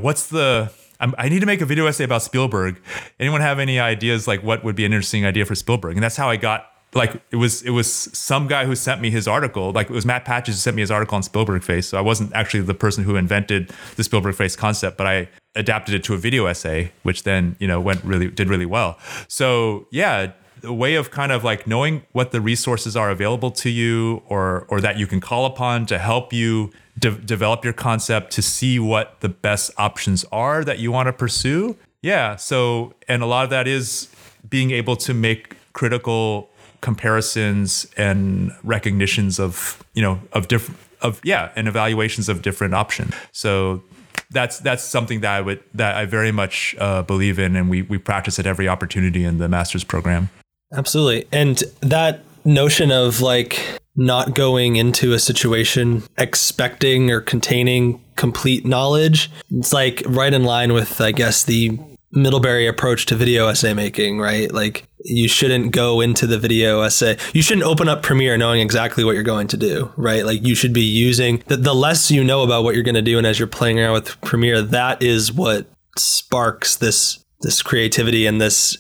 I need to make a video essay about Spielberg. Anyone have any ideas like what would be an interesting idea for Spielberg? And that's how I got, like, it was some guy who sent me his article. Like, it was Matt Patches who sent me his article on Spielberg Face. So I wasn't actually the person who invented the Spielberg Face concept, but I adapted it to a video essay, which then, you know, did really well. So yeah, a way of kind of like knowing what the resources are available to you, or that you can call upon to help you develop your concept, to see what the best options are that you want to pursue. Yeah. So, and a lot of that is being able to make critical comparisons and recognitions of, you know, and evaluations of different options. So that's something that I very much believe in, and we practice at every opportunity in the master's program. Absolutely. And that notion of like not going into a situation expecting or containing complete knowledge, it's like right in line with, I guess, the Middlebury approach to video essay making, right? Like, you shouldn't go into the video essay. You shouldn't open up Premiere knowing exactly what you're going to do, right? Like, you should be using the less you know about what you're going to do. And as you're playing around with Premiere, that is what sparks this creativity and this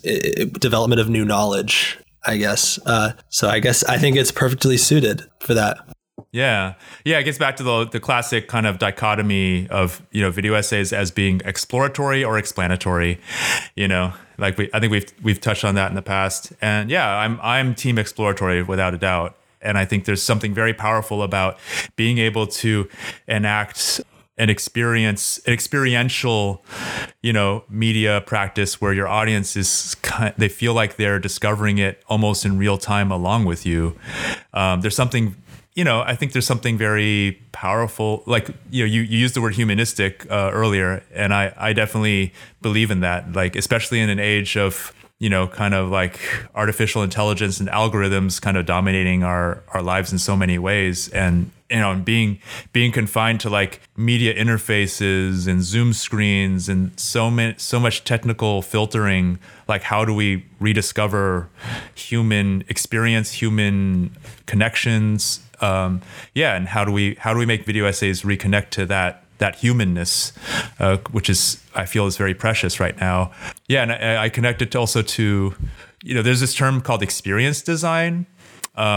development of new knowledge, I guess. So I guess I think it's perfectly suited for that. Yeah. Yeah. It gets back to the classic kind of dichotomy of, you know, video essays as being exploratory or explanatory, you know, like I think we've touched on that in the past. And yeah, I'm team exploratory without a doubt. And I think there's something very powerful about being able to enact an experiential, you know, media practice where your audience is, they feel like they're discovering it almost in real time along with you. There's something, you know, I think there's something very powerful, like, you know, you used the word humanistic earlier, and I definitely believe in that, like, especially in an age of, you know, kind of like artificial intelligence and algorithms kind of dominating our lives in so many ways. And, you know, being confined to like media interfaces and Zoom screens and so much technical filtering, like, how do we rediscover human experience, human connections? And how do we make video essays reconnect to that humanness, which is, I feel, is very precious right now. Yeah. And I connect it also to, you know, there's this term called experience design,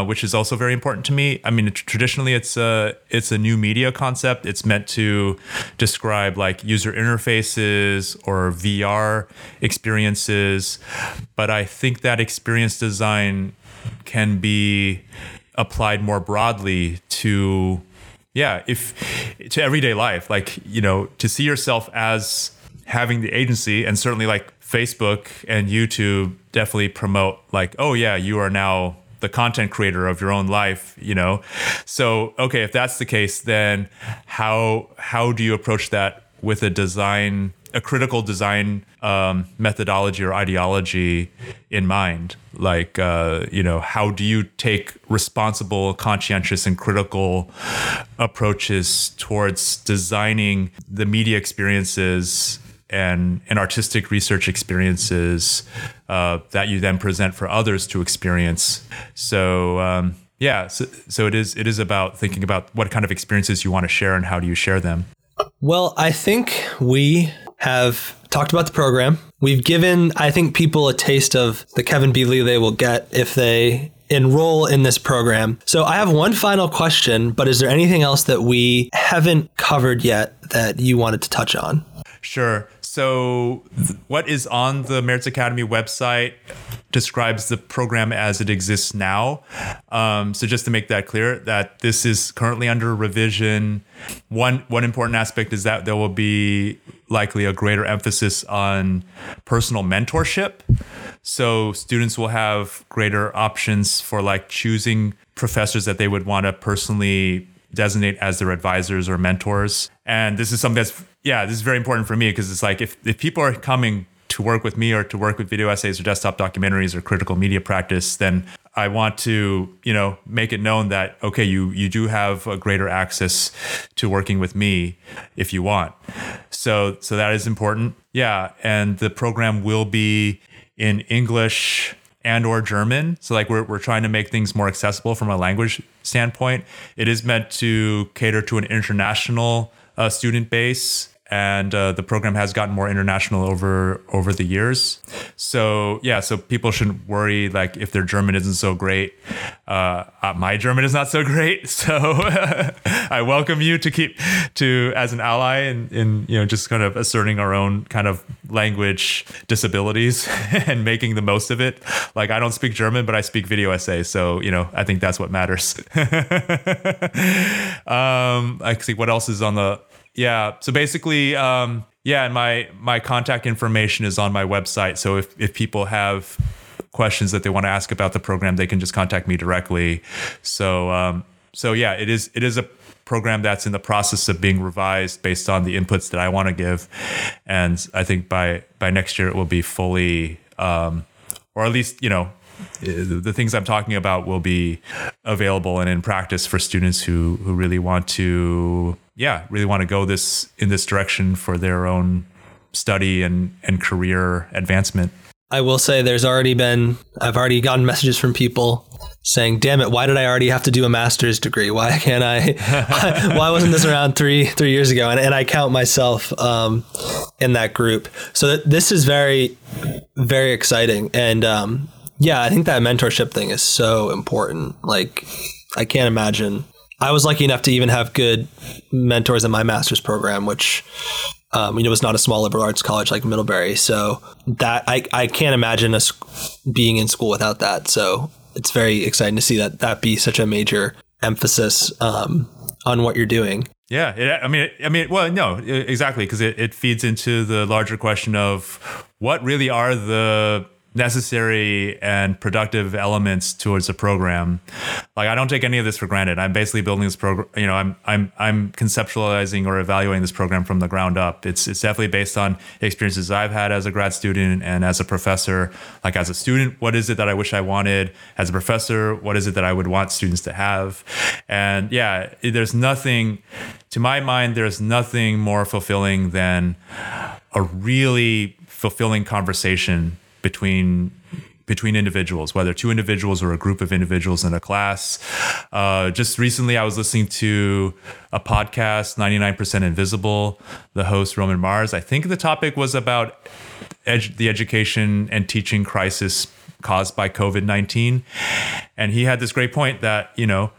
which is also very important to me. I mean, traditionally it's a new media concept. It's meant to describe like user interfaces or VR experiences. But I think that experience design can be applied more broadly to, yeah, to everyday life, like, you know, to see yourself as having the agency. And certainly like Facebook and YouTube definitely promote like, oh yeah, you are now the content creator of your own life, you know? So, okay, if that's the case, then how do you approach that with a critical design methodology or ideology in mind? Like, you know, how do you take responsible, conscientious, and critical approaches towards designing the media experiences and artistic research experiences that you then present for others to experience? So, so it is about thinking about what kind of experiences you want to share and how do you share them. Well, I think we have talked about the program. We've given, I think, people a taste of the Kevin B. Lee they will get if they enroll in this program. So I have one final question, but is there anything else that we haven't covered yet that you wanted to touch on? Sure. So what is on the Merz Akademie website describes the program as it exists now. So just to make that clear, that this is currently under revision. One important aspect is that there will be likely a greater emphasis on personal mentorship. So students will have greater options for like choosing professors that they would want to personally designate as their advisors or mentors. And this is something that's, yeah, this is very important for me because it's like if people are coming to work with me or to work with video essays or desktop documentaries or critical media practice, then I want to, you know, make it known that, okay, you do have a greater access to working with me if you want. So that is important. Yeah. And the program will be in English and or German. So like we're trying to make things more accessible from a language standpoint. It is meant to cater to an international student base. And the program has gotten more international over the years. So yeah, so people shouldn't worry like if their German isn't so great. My German is not so great, so I welcome you to as an ally in you know just kind of asserting our own kind of language disabilities and making the most of it. Like I don't speak German, but I speak video essay, so you know I think that's what matters. I see what else is on the. Yeah. So basically, and my contact information is on my website. So if people have questions that they want to ask about the program, they can just contact me directly. So, yeah, it is a program that's in the process of being revised based on the inputs that I want to give. And I think by next year it will be fully, or at least, you know, the things I'm talking about will be available and in practice for students who really want to, go in this direction for their own study and career advancement. I will say there's already been, I've already gotten messages from people saying, damn it, why did I already have to do a master's degree? Why can't I, why wasn't this around three years ago? And I count myself in that group. So this is very, very exciting. And yeah, I think that mentorship thing is so important. Like, I can't imagine. I was lucky enough to even have good mentors in my master's program, which, you know, was not a small liberal arts college like Middlebury. So that I can't imagine us being in school without that. So it's very exciting to see that be such a major emphasis on what you're doing. Yeah, exactly, because it feeds into the larger question of what really are the necessary and productive elements towards a program. Like, I don't take any of this for granted. I'm basically building this program, you know, I'm conceptualizing or evaluating this program from the ground up. It's definitely based on experiences I've had as a grad student and as a professor. Like, as a student, what is it that I wish I wanted? As a professor, what is it that I would want students to have? And yeah, there's nothing, to my mind, there's nothing more fulfilling than a really fulfilling conversation between individuals, whether two individuals or a group of individuals in a class. Just recently, I was listening to a podcast, 99% Invisible, the host, Roman Mars. I think the topic was about the education and teaching crisis caused by COVID-19. And he had this great point that, you know,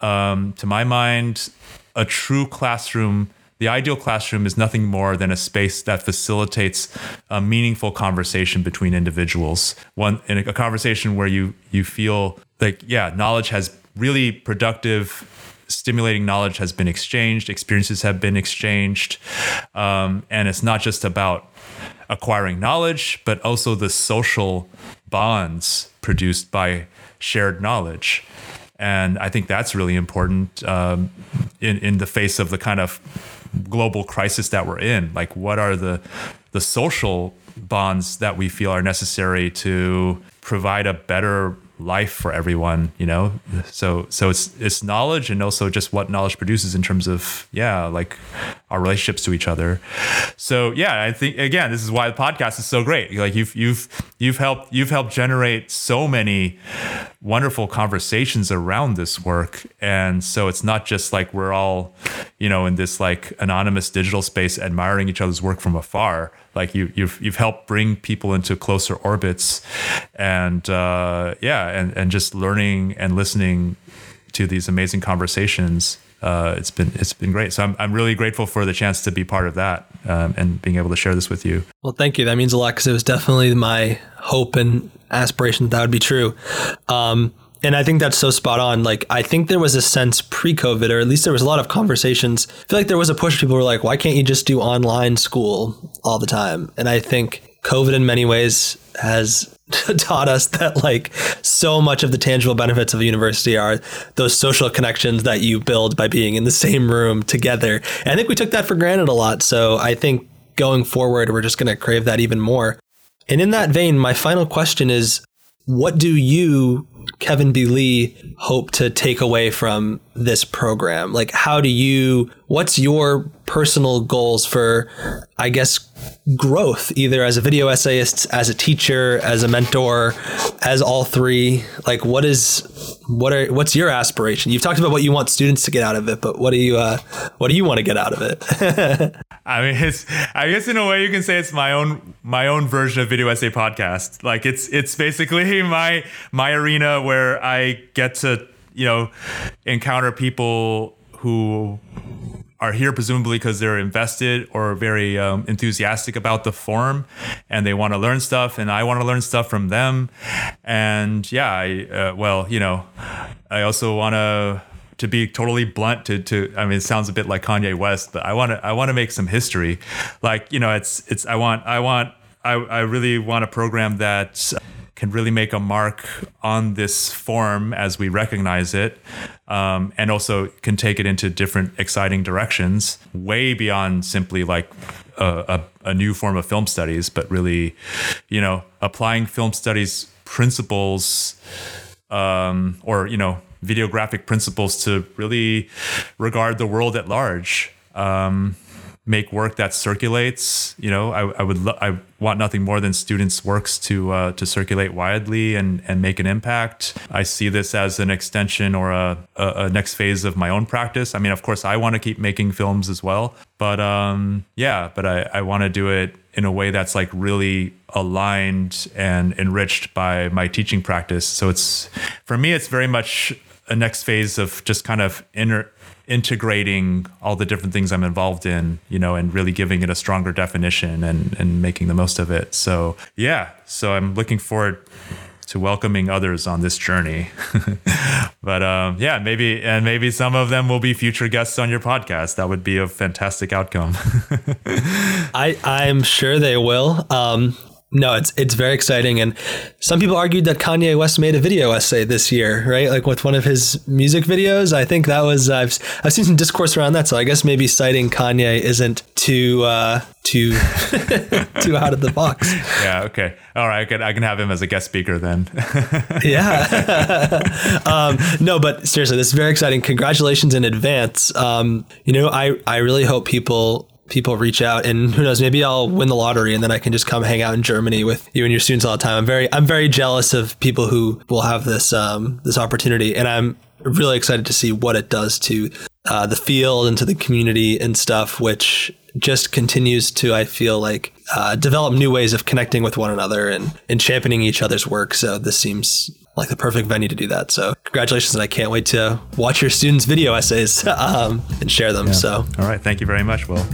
to my mind, a true classroom, the ideal classroom, is nothing more than a space that facilitates a meaningful conversation between individuals. One, in a conversation where you feel like, yeah, knowledge has really productive, stimulating knowledge has been exchanged, experiences have been exchanged, and it's not just about acquiring knowledge, but also the social bonds produced by shared knowledge. And I think that's really important in the face of the kind of global crisis that we're in. Like, what are the social bonds that we feel are necessary to provide a better life for everyone, you know? So it's knowledge, and also just what knowledge produces in terms of, yeah, like our relationships to each other. So yeah, I think, again, this is why the podcast is so great. Like, you've helped generate so many wonderful conversations around this work. And so it's not just like we're all, you know, in this like anonymous digital space admiring each other's work from afar. Like, you've helped bring people into closer orbits, and and just learning and listening to these amazing conversations. It's been great. So I'm really grateful for the chance to be part of that and being able to share this with you. Well, thank you. That means a lot, because it was definitely my hope and aspiration that would be true. And I think that's so spot on. Like, I think there was a sense pre-COVID, or at least there was a lot of conversations. I feel like there was a push. People were like, why can't you just do online school all the time? And I think COVID in many ways has taught us that, like, so much of the tangible benefits of a university are those social connections that you build by being in the same room together. And I think we took that for granted a lot. So I think going forward, we're just going to crave that even more. And in that vein, my final question is, what do you, Kevin B. Lee, hope to take away from this program? Like, what's your personal goals for, I guess, growth, either as a video essayist, as a teacher, as a mentor, as all three? Like, what's your aspiration? You've talked about what you want students to get out of it, but what do you want to get out of it? I mean, I guess in a way you can say it's my own version of Video Essay Podcast. Like, it's basically my arena where I get to, you know, encounter people who are here presumably because they're invested or very enthusiastic about the form, and they want to learn stuff, and I want to learn stuff from them. And yeah, I also want to be totally blunt, I mean, it sounds a bit like Kanye West, but I want to make some history. Like, you know, I really want a program that can really make a mark on this form as we recognize it, and also can take it into different exciting directions, way beyond simply like a new form of film studies, but really, you know, applying film studies principles, or, you know, videographic principles to really regard the world at large. make work that circulates. You know, I want nothing more than students' works to circulate widely and make an impact. I see this as an extension or a next phase of my own practice. I mean, of course, I want to keep making films as well, but I want to do it in a way that's like really aligned and enriched by my teaching practice. So it's, for me, it's very much a next phase of just kind of integrating all the different things I'm involved in, you know, and really giving it a stronger definition and making the most of it. So yeah, so I'm looking forward to welcoming others on this journey. Maybe some of them will be future guests on your podcast. That would be a fantastic outcome. I'm sure they will. No, it's very exciting. And some people argued that Kanye West made a video essay this year, right? Like with one of his music videos. I think that was, I've seen some discourse around that. So I guess maybe citing Kanye isn't too too out of the box. Yeah. Okay. All right. I can have him as a guest speaker then. Yeah. No, but seriously, this is very exciting. Congratulations in advance. You know, I really hope people reach out, and who knows, maybe I'll win the lottery and then I can just come hang out in Germany with you and your students all the time. I'm very jealous of people who will have this, this opportunity, and I'm really excited to see what it does to the field and to the community and stuff, which just continues to, I feel like, develop new ways of connecting with one another and championing each other's work. So this seems like the perfect venue to do that. So congratulations. And I can't wait to watch your students' video essays and share them. Yeah. So. All right. Thank you very much, Will.